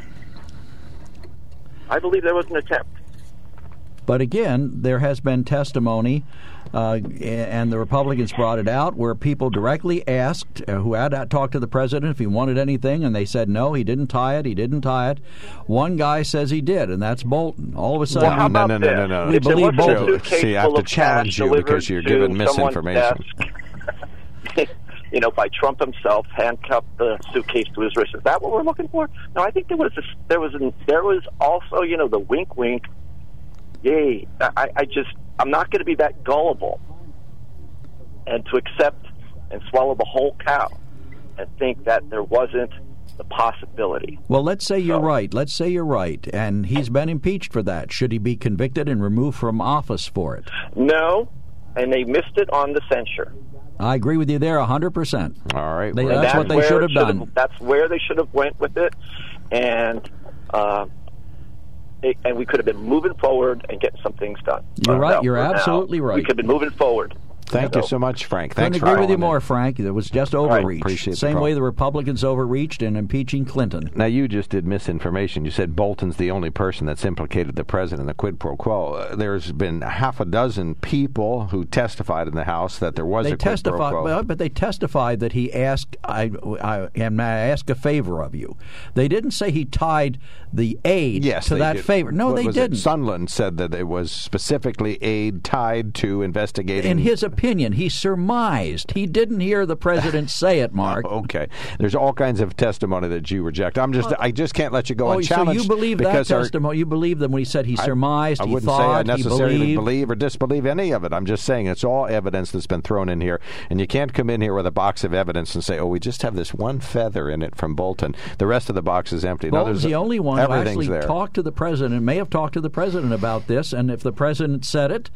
I believe there was an attempt. But again, there has been testimony, uh, and the Republicans brought it out, where people directly asked, uh, who had talked to the president if he wanted anything, and they said, no, he didn't tie it, he didn't tie it. One guy says he did, and that's Bolton. All of a sudden, well, no, no, no, no, no, no. We if believe Bolton. See, I have to challenge you because you're giving misinformation. You know, by Trump himself, handcuffed the suitcase to his wrist. Is that what we're looking for? No, I think there was, a, there was, an, there was also, you know, the wink-wink. Yay, I, I just, I'm not going to be that gullible and to accept and swallow the whole cow and think that there wasn't the possibility. Well, let's say you're so. right. Let's say you're right. And he's been impeached for that. Should he be convicted and removed from office for it? No, and they missed it on the censure. I agree with you there one hundred percent. All right. They, that's, that's what they should have done. That's where they should have went with it. And... Uh, It, and we could have been moving forward and getting some things done. You're right. You're absolutely right. We could have been moving forward. Thank you so much, Frank. Thanks for having me. Couldn't agree with you more, Frank. There was just overreach. Right, Same the way the Republicans overreached in impeaching Clinton. Now, you just did misinformation. You said Bolton's the only person that's implicated the president in the quid pro quo. Uh, there's been half a dozen people who testified in the House that there was they a quid pro quo. Well, but they testified that he asked, I, I, and I ask a favor of you. They didn't say he tied the aid yes, to that did. favor. No, what they didn't. It? Sondland said that it was specifically aid tied to investigating. In his opinion, he surmised. He didn't hear the president say it, Mark. Oh, okay. There's all kinds of testimony that you reject. I'm just, uh, I just can't let you go oh, unchallenged. So you believe that testimony? Our, you believe them when he said he surmised, I, I he thought, I wouldn't say I necessarily believe or disbelieve any of it. I'm just saying it's all evidence that's been thrown in here. And you can't come in here with a box of evidence and say, oh, we just have this one feather in it from Bolton. The rest of the box is empty. Bolton's now, the only one who actually there. talked to the president, may have talked to the president about this. And if the president said it,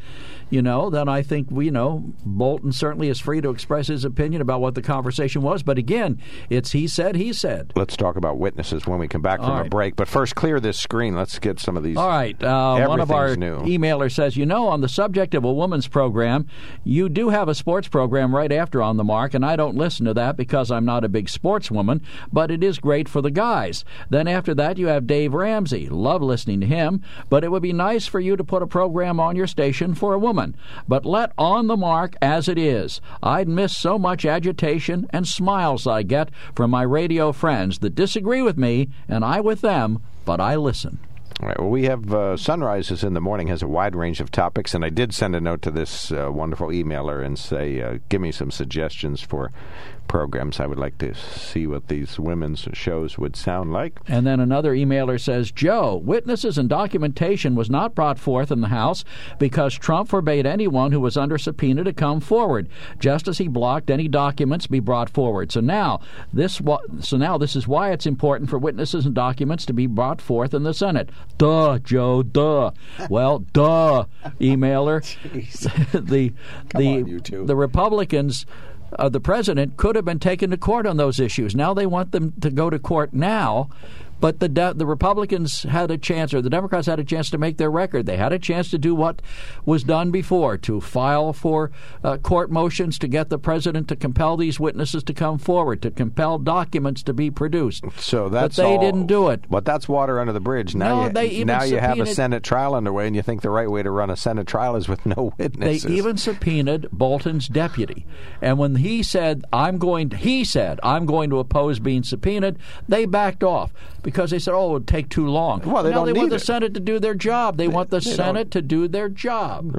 you know, then I think, we you know, Bolton certainly is free to express his opinion about what the conversation was. But again, it's he said, he said. Let's talk about witnesses when we come back from right. a break. But first, clear this screen. Let's get some of these. All right. Uh, one of our new. emailers says, you know, on the subject of a woman's program, you do have a sports program right after On the Mark, and I don't listen to that because I'm not a big sportswoman, but it is great for the guys. Then after that, you have Dave Ramsey. Love listening to him, but it would be nice for you to put a program on your station for a woman. But let On the Mark as it is. I'd miss so much agitation and smiles I get from my radio friends that disagree with me, and I with them, but I listen. All right. Well, we have uh, Sunrises in the Morning has a wide range of topics, and I did send a note to this uh, wonderful emailer and say, uh, give me some suggestions for programs. I would like to see what these women's shows would sound like. And then another emailer says, Joe, witnesses and documentation was not brought forth in the House because Trump forbade anyone who was under subpoena to come forward, just as he blocked any documents be brought forward. So now this wa- so now this is why it's important for witnesses and documents to be brought forth in the Senate. Duh, Joe, duh. Well, duh, emailer. the the on, the Republicans Uh, the president could have been taken to court on those issues. Now they want them to go to court now, but the de- the Republicans had a chance, or the Democrats had a chance to make their record. They had a chance to do what was done before, to file for uh, court motions to get the president to compel these witnesses to come forward, to compel documents to be produced. So that's but they all, didn't do it. But that's water under the bridge. Now, no, you, they even now you have a Senate trial underway, and you think the right way to run a Senate trial is with no witnesses. They even subpoenaed Bolton's deputy. And when he said, I'm going to, he said, I'm going to oppose being subpoenaed, they backed off. Because they said, oh, it would take too long. Well, they no, don't they want the it. Senate to do their job. They, they want the they Senate don't. to do their job.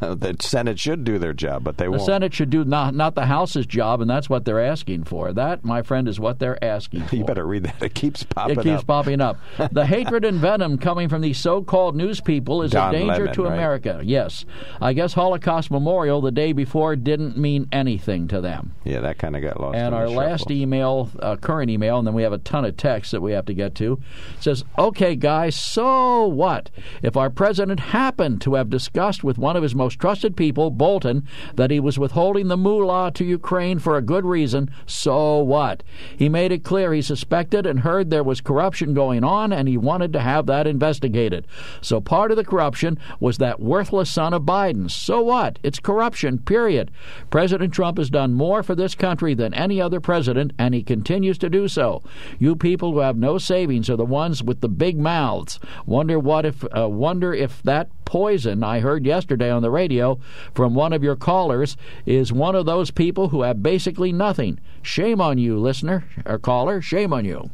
The Senate should do their job, but they the won't. The Senate should do not, not the House's job, and that's what they're asking for. That, my friend, is what they're asking for. You better read that. It keeps popping up. It keeps up. popping up. The hatred and venom coming from these so-called news people is Don a danger Lemon, to right? America. Yes. I guess Holocaust Memorial the day before didn't mean anything to them. Yeah, that kind of got lost. And our last shuffle. email, uh, current email, and then we have a ton of texts that we have to get to, says, okay, guys, so what? If our president happened to have discussed with one of his most trusted people, Bolton, that he was withholding the moolah to Ukraine for a good reason, so what? He made it clear he suspected and heard there was corruption going on, and he wanted to have that investigated. So part of the corruption was that worthless son of Biden. So what? It's corruption, period. President Trump has done more for this country than any other president, and he continues to do so. You people who have no savings are the ones with the big mouths. Wonder what if uh, wonder if that poison I heard yesterday on the radio from one of your callers is one of those people who have basically nothing. Shame on you, listener or caller. Shame on you.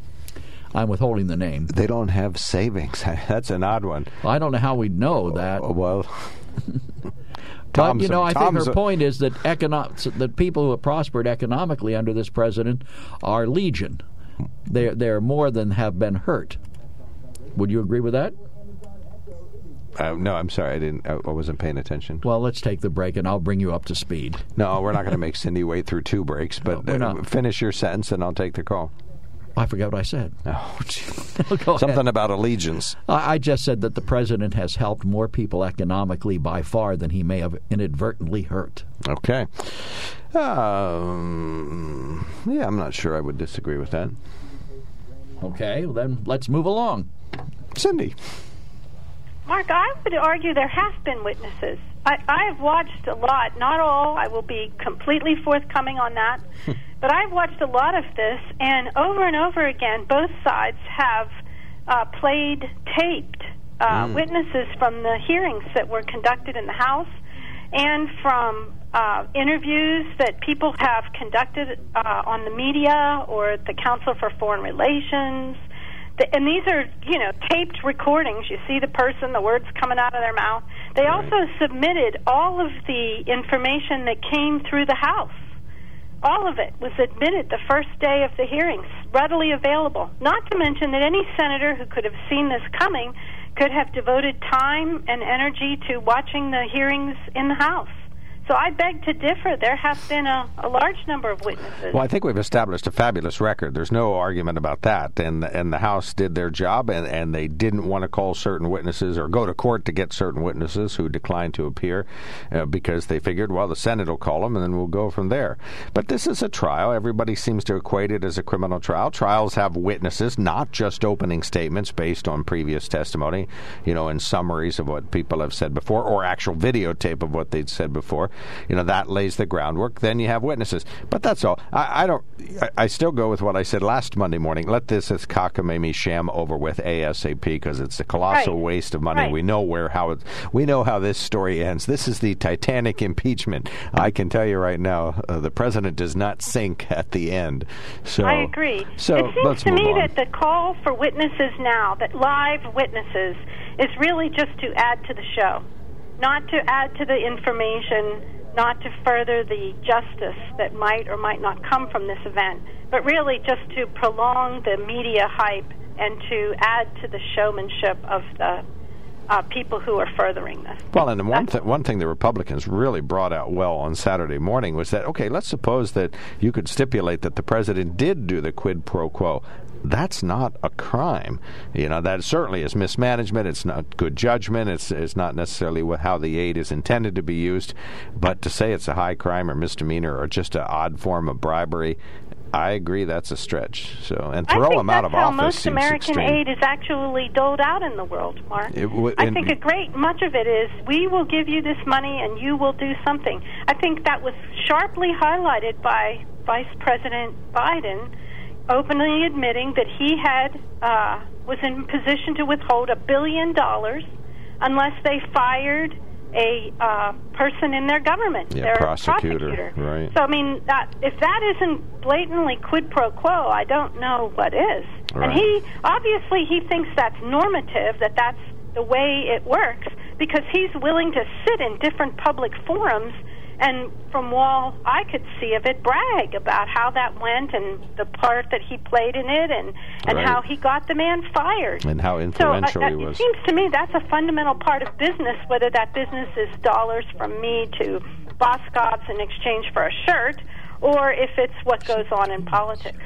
I'm withholding the name. They don't have savings. That's an odd one. Well, I don't know how we'd know that. Well, But, you know, I think her point is that econo- that people who have prospered economically under this president are legion. They're, they're more than have been hurt. Would you agree with that? Uh, no, I'm sorry. I didn't. I wasn't paying attention. Well, let's take the break, and I'll bring you up to speed. No, we're not going to make Cindy wait through two breaks, but no, uh, finish your sentence, and I'll take the call. I forgot what I said. Oh, something ahead. about allegiance. I, I just said that the president has helped more people economically by far than he may have inadvertently hurt. Okay. Um, yeah, I'm not sure I would disagree with that. Okay, well then let's move along. Cindy. Mark, I would argue there have been witnesses. I, I have watched a lot, not all. I will be completely forthcoming on that. But I've watched a lot of this, and over and over again, both sides have uh, played taped uh, mm. witnesses from the hearings that were conducted in the House and from uh, interviews that people have conducted uh, on the media or the Council for Foreign Relations. And these are, you know, taped recordings. You see the person, the words coming out of their mouth. They right. also submitted all of the information that came through the House. All of it was admitted the first day of the hearings, readily available. Not to mention that any senator who could have seen this coming could have devoted time and energy to watching the hearings in the House. So I beg to differ. There have been a, a large number of witnesses. Well, I think we've established a fabulous record. There's no argument about that. And, and the House did their job, and, and they didn't want to call certain witnesses or go to court to get certain witnesses who declined to appear uh, because they figured, well, the Senate will call them, and then we'll go from there. But this is a trial. Everybody seems to equate it as a criminal trial. Trials have witnesses, not just opening statements based on previous testimony, you know, and summaries of what people have said before or actual videotape of what they'd said before. You know, that lays the groundwork. Then you have witnesses. But that's all. I, I don't. I, I still go with what I said last Monday morning. Let this as cockamamie sham over with ASAP, because it's a colossal right. waste of money. Right. We know where how it, we know how this story ends. This is the Titanic impeachment. I can tell you right now, uh, the president does not sink at the end. So I agree. So it seems let's to me on. that the call for witnesses now, that live witnesses, is really just to add to the show. Not to add to the information, not to further the justice that might or might not come from this event, but really just to prolong the media hype and to add to the showmanship of the Uh, people who are furthering this. Well, and one, th- one thing the Republicans really brought out well on Saturday morning was that, okay, let's suppose that you could stipulate that the president did do the quid pro quo. That's not a crime. You know, that certainly is mismanagement. It's not good judgment. It's, it's not necessarily how the aid is intended to be used. But to say it's a high crime or misdemeanor or just an odd form of bribery, I agree that's a stretch. So, and throw them out of office seems extreme. I think that's how most American aid is actually doled out in the world, Mark. It w- I think a great much of it is, we will give you this money and you will do something. I think that was sharply highlighted by Vice President Biden, openly admitting that he had uh, was in position to withhold a billion dollars unless they fired a uh, person in their government, yeah, their prosecutor. prosecutor. Right. So, I mean, that, if that isn't blatantly quid pro quo, I don't know what is. Right. And he, obviously, he thinks that's normative, that that's the way it works, because he's willing to sit in different public forums and, from all I could see of it, brag about how that went and the part that he played in it and, and right. how he got the man fired. And how influential so, uh, he was. It seems to me that's a fundamental part of business, whether that business is dollars from me to Boscov's in exchange for a shirt, or if it's what goes on in politics.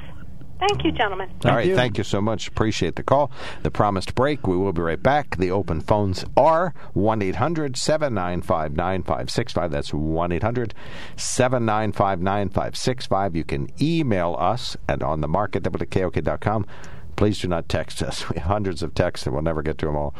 Thank you, gentlemen. All right, thank you. thank you so much. Appreciate the call. The promised break. We will be right back. The open phones are one eight hundred seven nine five nine five six five. That's one eight hundred seven nine five nine five six five. You can email us at on the mark at W K O K dot com. Please do not text us. We have hundreds of texts, and we'll never get to them all.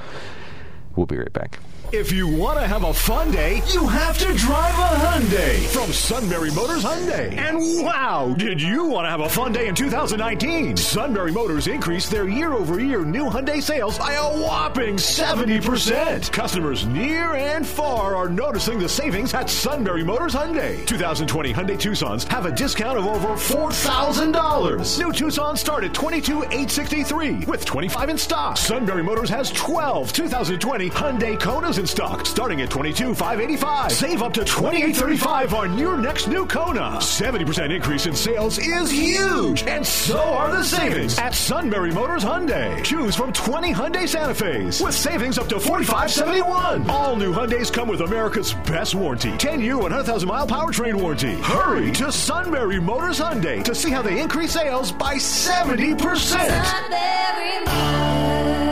We'll be right back. If you want to have a fun day, you have to drive a Hyundai from Sunbury Motors Hyundai. And wow, did you want to have a fun day in two thousand nineteen? Sunbury Motors increased their year-over-year new Hyundai sales by a whopping seventy percent. Customers near and far are noticing the savings at Sunbury Motors Hyundai. two thousand twenty Hyundai Tucsons have a discount of over four thousand dollars. New Tucsons start at twenty-two thousand eight hundred sixty-three dollars with twenty-five in stock. Sunbury Motors has twelve two thousand twenty Hyundai Konas in stock, starting at twenty-two thousand five hundred eighty-five dollars. Save up to twenty-eight thousand three hundred thirty-five dollars on your next new Kona. seventy percent increase in sales is huge, and so are the savings at Sunbury Motors Hyundai. Choose from twenty Hyundai Santa Fe's with savings up to forty-five thousand seventy-one dollars. All new Hyundais come with America's best warranty, ten-year, one hundred thousand mile powertrain warranty. Hurry to Sunbury Motors Hyundai to see how they increase sales by seventy percent. Sunbury Motors.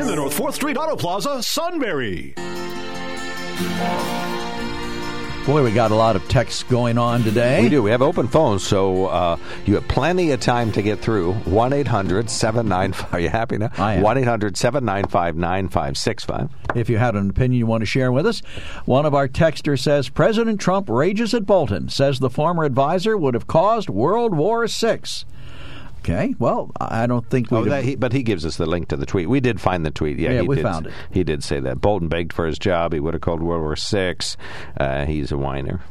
In the North fourth Street Auto Plaza, Sunbury. Boy, we got a lot of texts going on today. We do. We have open phones, so uh, you have plenty of time to get through. one eight hundred seven nine five. Are you happy now? I am. one eight hundred seven nine five nine five six five. If you had an opinion you want to share with us. One of our texters says, President Trump rages at Bolton, says the former advisor would have caused World War Six. Okay. Well, I don't think we. Oh, that, he, but he gives us the link to the tweet. We did find the tweet. Yeah, yeah he we did, found it. He did say that Bolton begged for his job. He would have called World War Six. Uh, he's a whiner.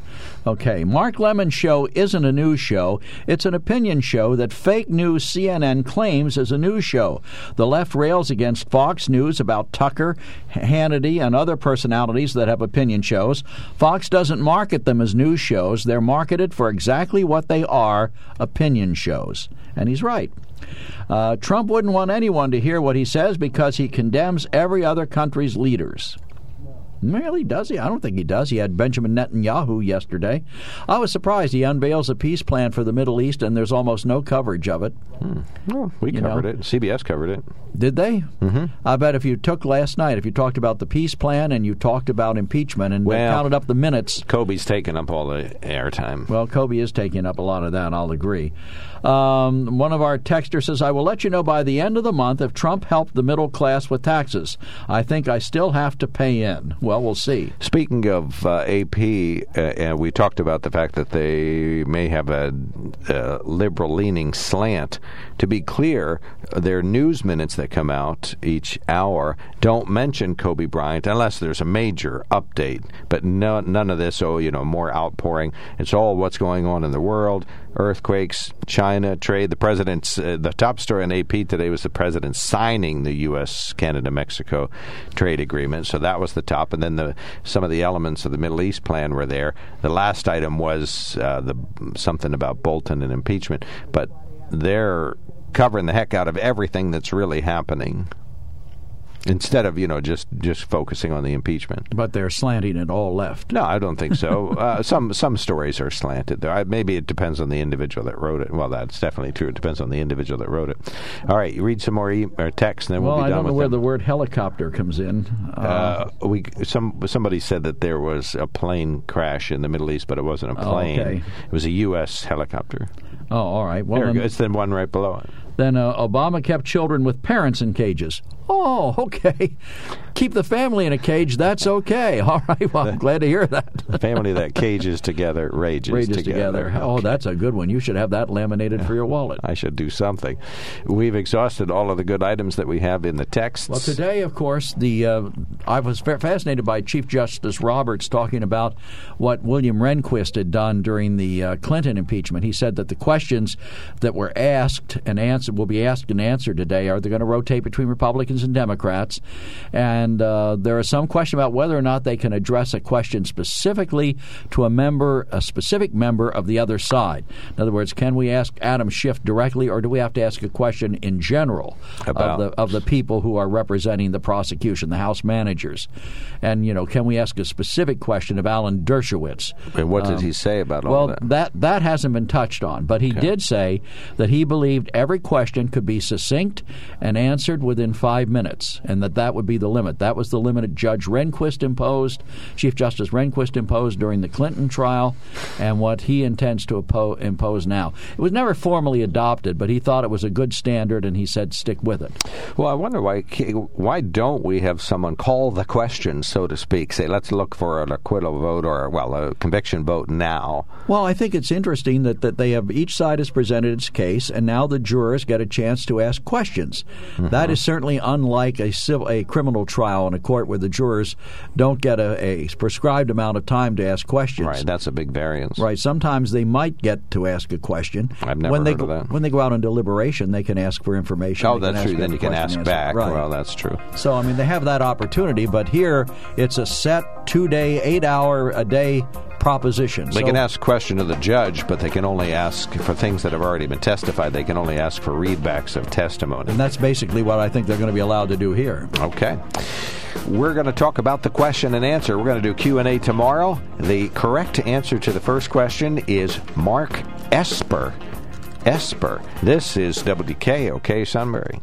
Okay. Mark Lemon's show isn't a news show. It's an opinion show that fake news C N N claims is a news show. The left rails against Fox News about Tucker, Hannity, and other personalities that have opinion shows. Fox doesn't market them as news shows. They're marketed for exactly what they are, opinion shows. And he's right. Uh, Trump wouldn't want anyone to hear what he says because he condemns every other country's leaders. Really, does he? I don't think he does. He had Benjamin Netanyahu yesterday. I was surprised he unveils a peace plan for the Middle East, and there's almost no coverage of it. Hmm. Well, we you covered know. it. C B S covered it. Did they? Mm-hmm. I bet if you took last night, if you talked about the peace plan and you talked about impeachment and well, counted up the minutes. Kobe's taking up all the airtime. Well, Kobe is taking up a lot of that, I'll agree. Um, one of our texters says, I will let you know by the end of the month if Trump helped the middle class with taxes. I think I still have to pay in. Well, we'll see. Speaking of uh, A P, uh, we talked about the fact that they may have a uh, liberal-leaning slant. To be clear, their news minutes that come out each hour don't mention Kobe Bryant unless there's a major update. But no, none of this, oh, you know, more outpouring. It's all what's going on in the world, earthquakes, China, trade. The president's uh, the top story in A P today was the president signing the U S Canada-Mexico trade agreement. So that was the top. And then the, some of the elements of the Middle East plan were there. The last item was uh, the something about Bolton and impeachment. But they're covering the heck out of everything that's really happening instead of, you know, just, just focusing on the impeachment. But they're slanting it all left. No, I don't think so. uh, some some stories are slanted, though. I, maybe it depends on the individual that wrote it. Well, that's definitely true. It depends on the individual that wrote it. All right, you read some more e- or text, and then well, we'll be I done with it. Well, I don't know where them. the word helicopter comes in. Uh, uh, we some Somebody said that there was a plane crash in the Middle East, but it wasn't a plane. Oh, okay. It was a U S helicopter. Oh, all right. Well, there, then, it's the one right below it. Then uh, Obama kept children with parents in cages. Oh, okay. Keep the family in a cage. That's okay. All right. Well, I'm glad to hear that. The family that cages together rages, rages together. together. Okay. Oh, that's a good one. You should have that laminated yeah. for your wallet. I should do something. We've exhausted all of the good items that we have in the texts. Well, today, of course, the uh, I was fascinated by Chief Justice Roberts talking about what William Rehnquist had done during the uh, Clinton impeachment. He said that the questions that were asked and answered will be asked and answered today. Are they going to rotate between Republicans and Democrats, and uh, there is some question about whether or not they can address a question specifically to a member, a specific member of the other side. In other words, can we ask Adam Schiff directly, or do we have to ask a question in general about of the, of the people who are representing the prosecution, the House managers? And, you know, can we ask a specific question of Alan Dershowitz? And what um, did he say about all well, that? Well, that, that hasn't been touched on, but he okay. did say that he believed every question could be succinct and answered within five minutes, and that that would be the limit. That was the limit Judge Rehnquist imposed, Chief Justice Rehnquist imposed during the Clinton trial, and what he intends to oppo- impose now. It was never formally adopted, but he thought it was a good standard, and he said stick with it. Well, I wonder why why don't we have someone call the question, so to speak, say let's look for an acquittal vote or, well, a conviction vote now. Well, I think it's interesting that, that they have each side has presented its case, and now the jurors get a chance to ask questions. Mm-hmm. That is certainly unlike a civil, a criminal trial in a court where the jurors don't get a, a prescribed amount of time to ask questions. Right, that's a big variance. Right, sometimes they might get to ask a question. I've never when heard they, of that. When they go out on deliberation, they can ask for information. Oh, that's true. Then you can ask back. Right. Well, that's true. So, I mean, they have that opportunity, but here it's a set two-day, eight-hour-a-day proposition. They so, can ask questions of the judge, but they can only ask for things that have already been testified. They can only ask for readbacks of testimony. And that's basically what I think they're going to be allowed to do here. Okay. We're going to talk about the question and answer. We're going to do Q and A tomorrow. The correct answer to the first question is Mark Esper. Esper. This is W K O K Sunbury.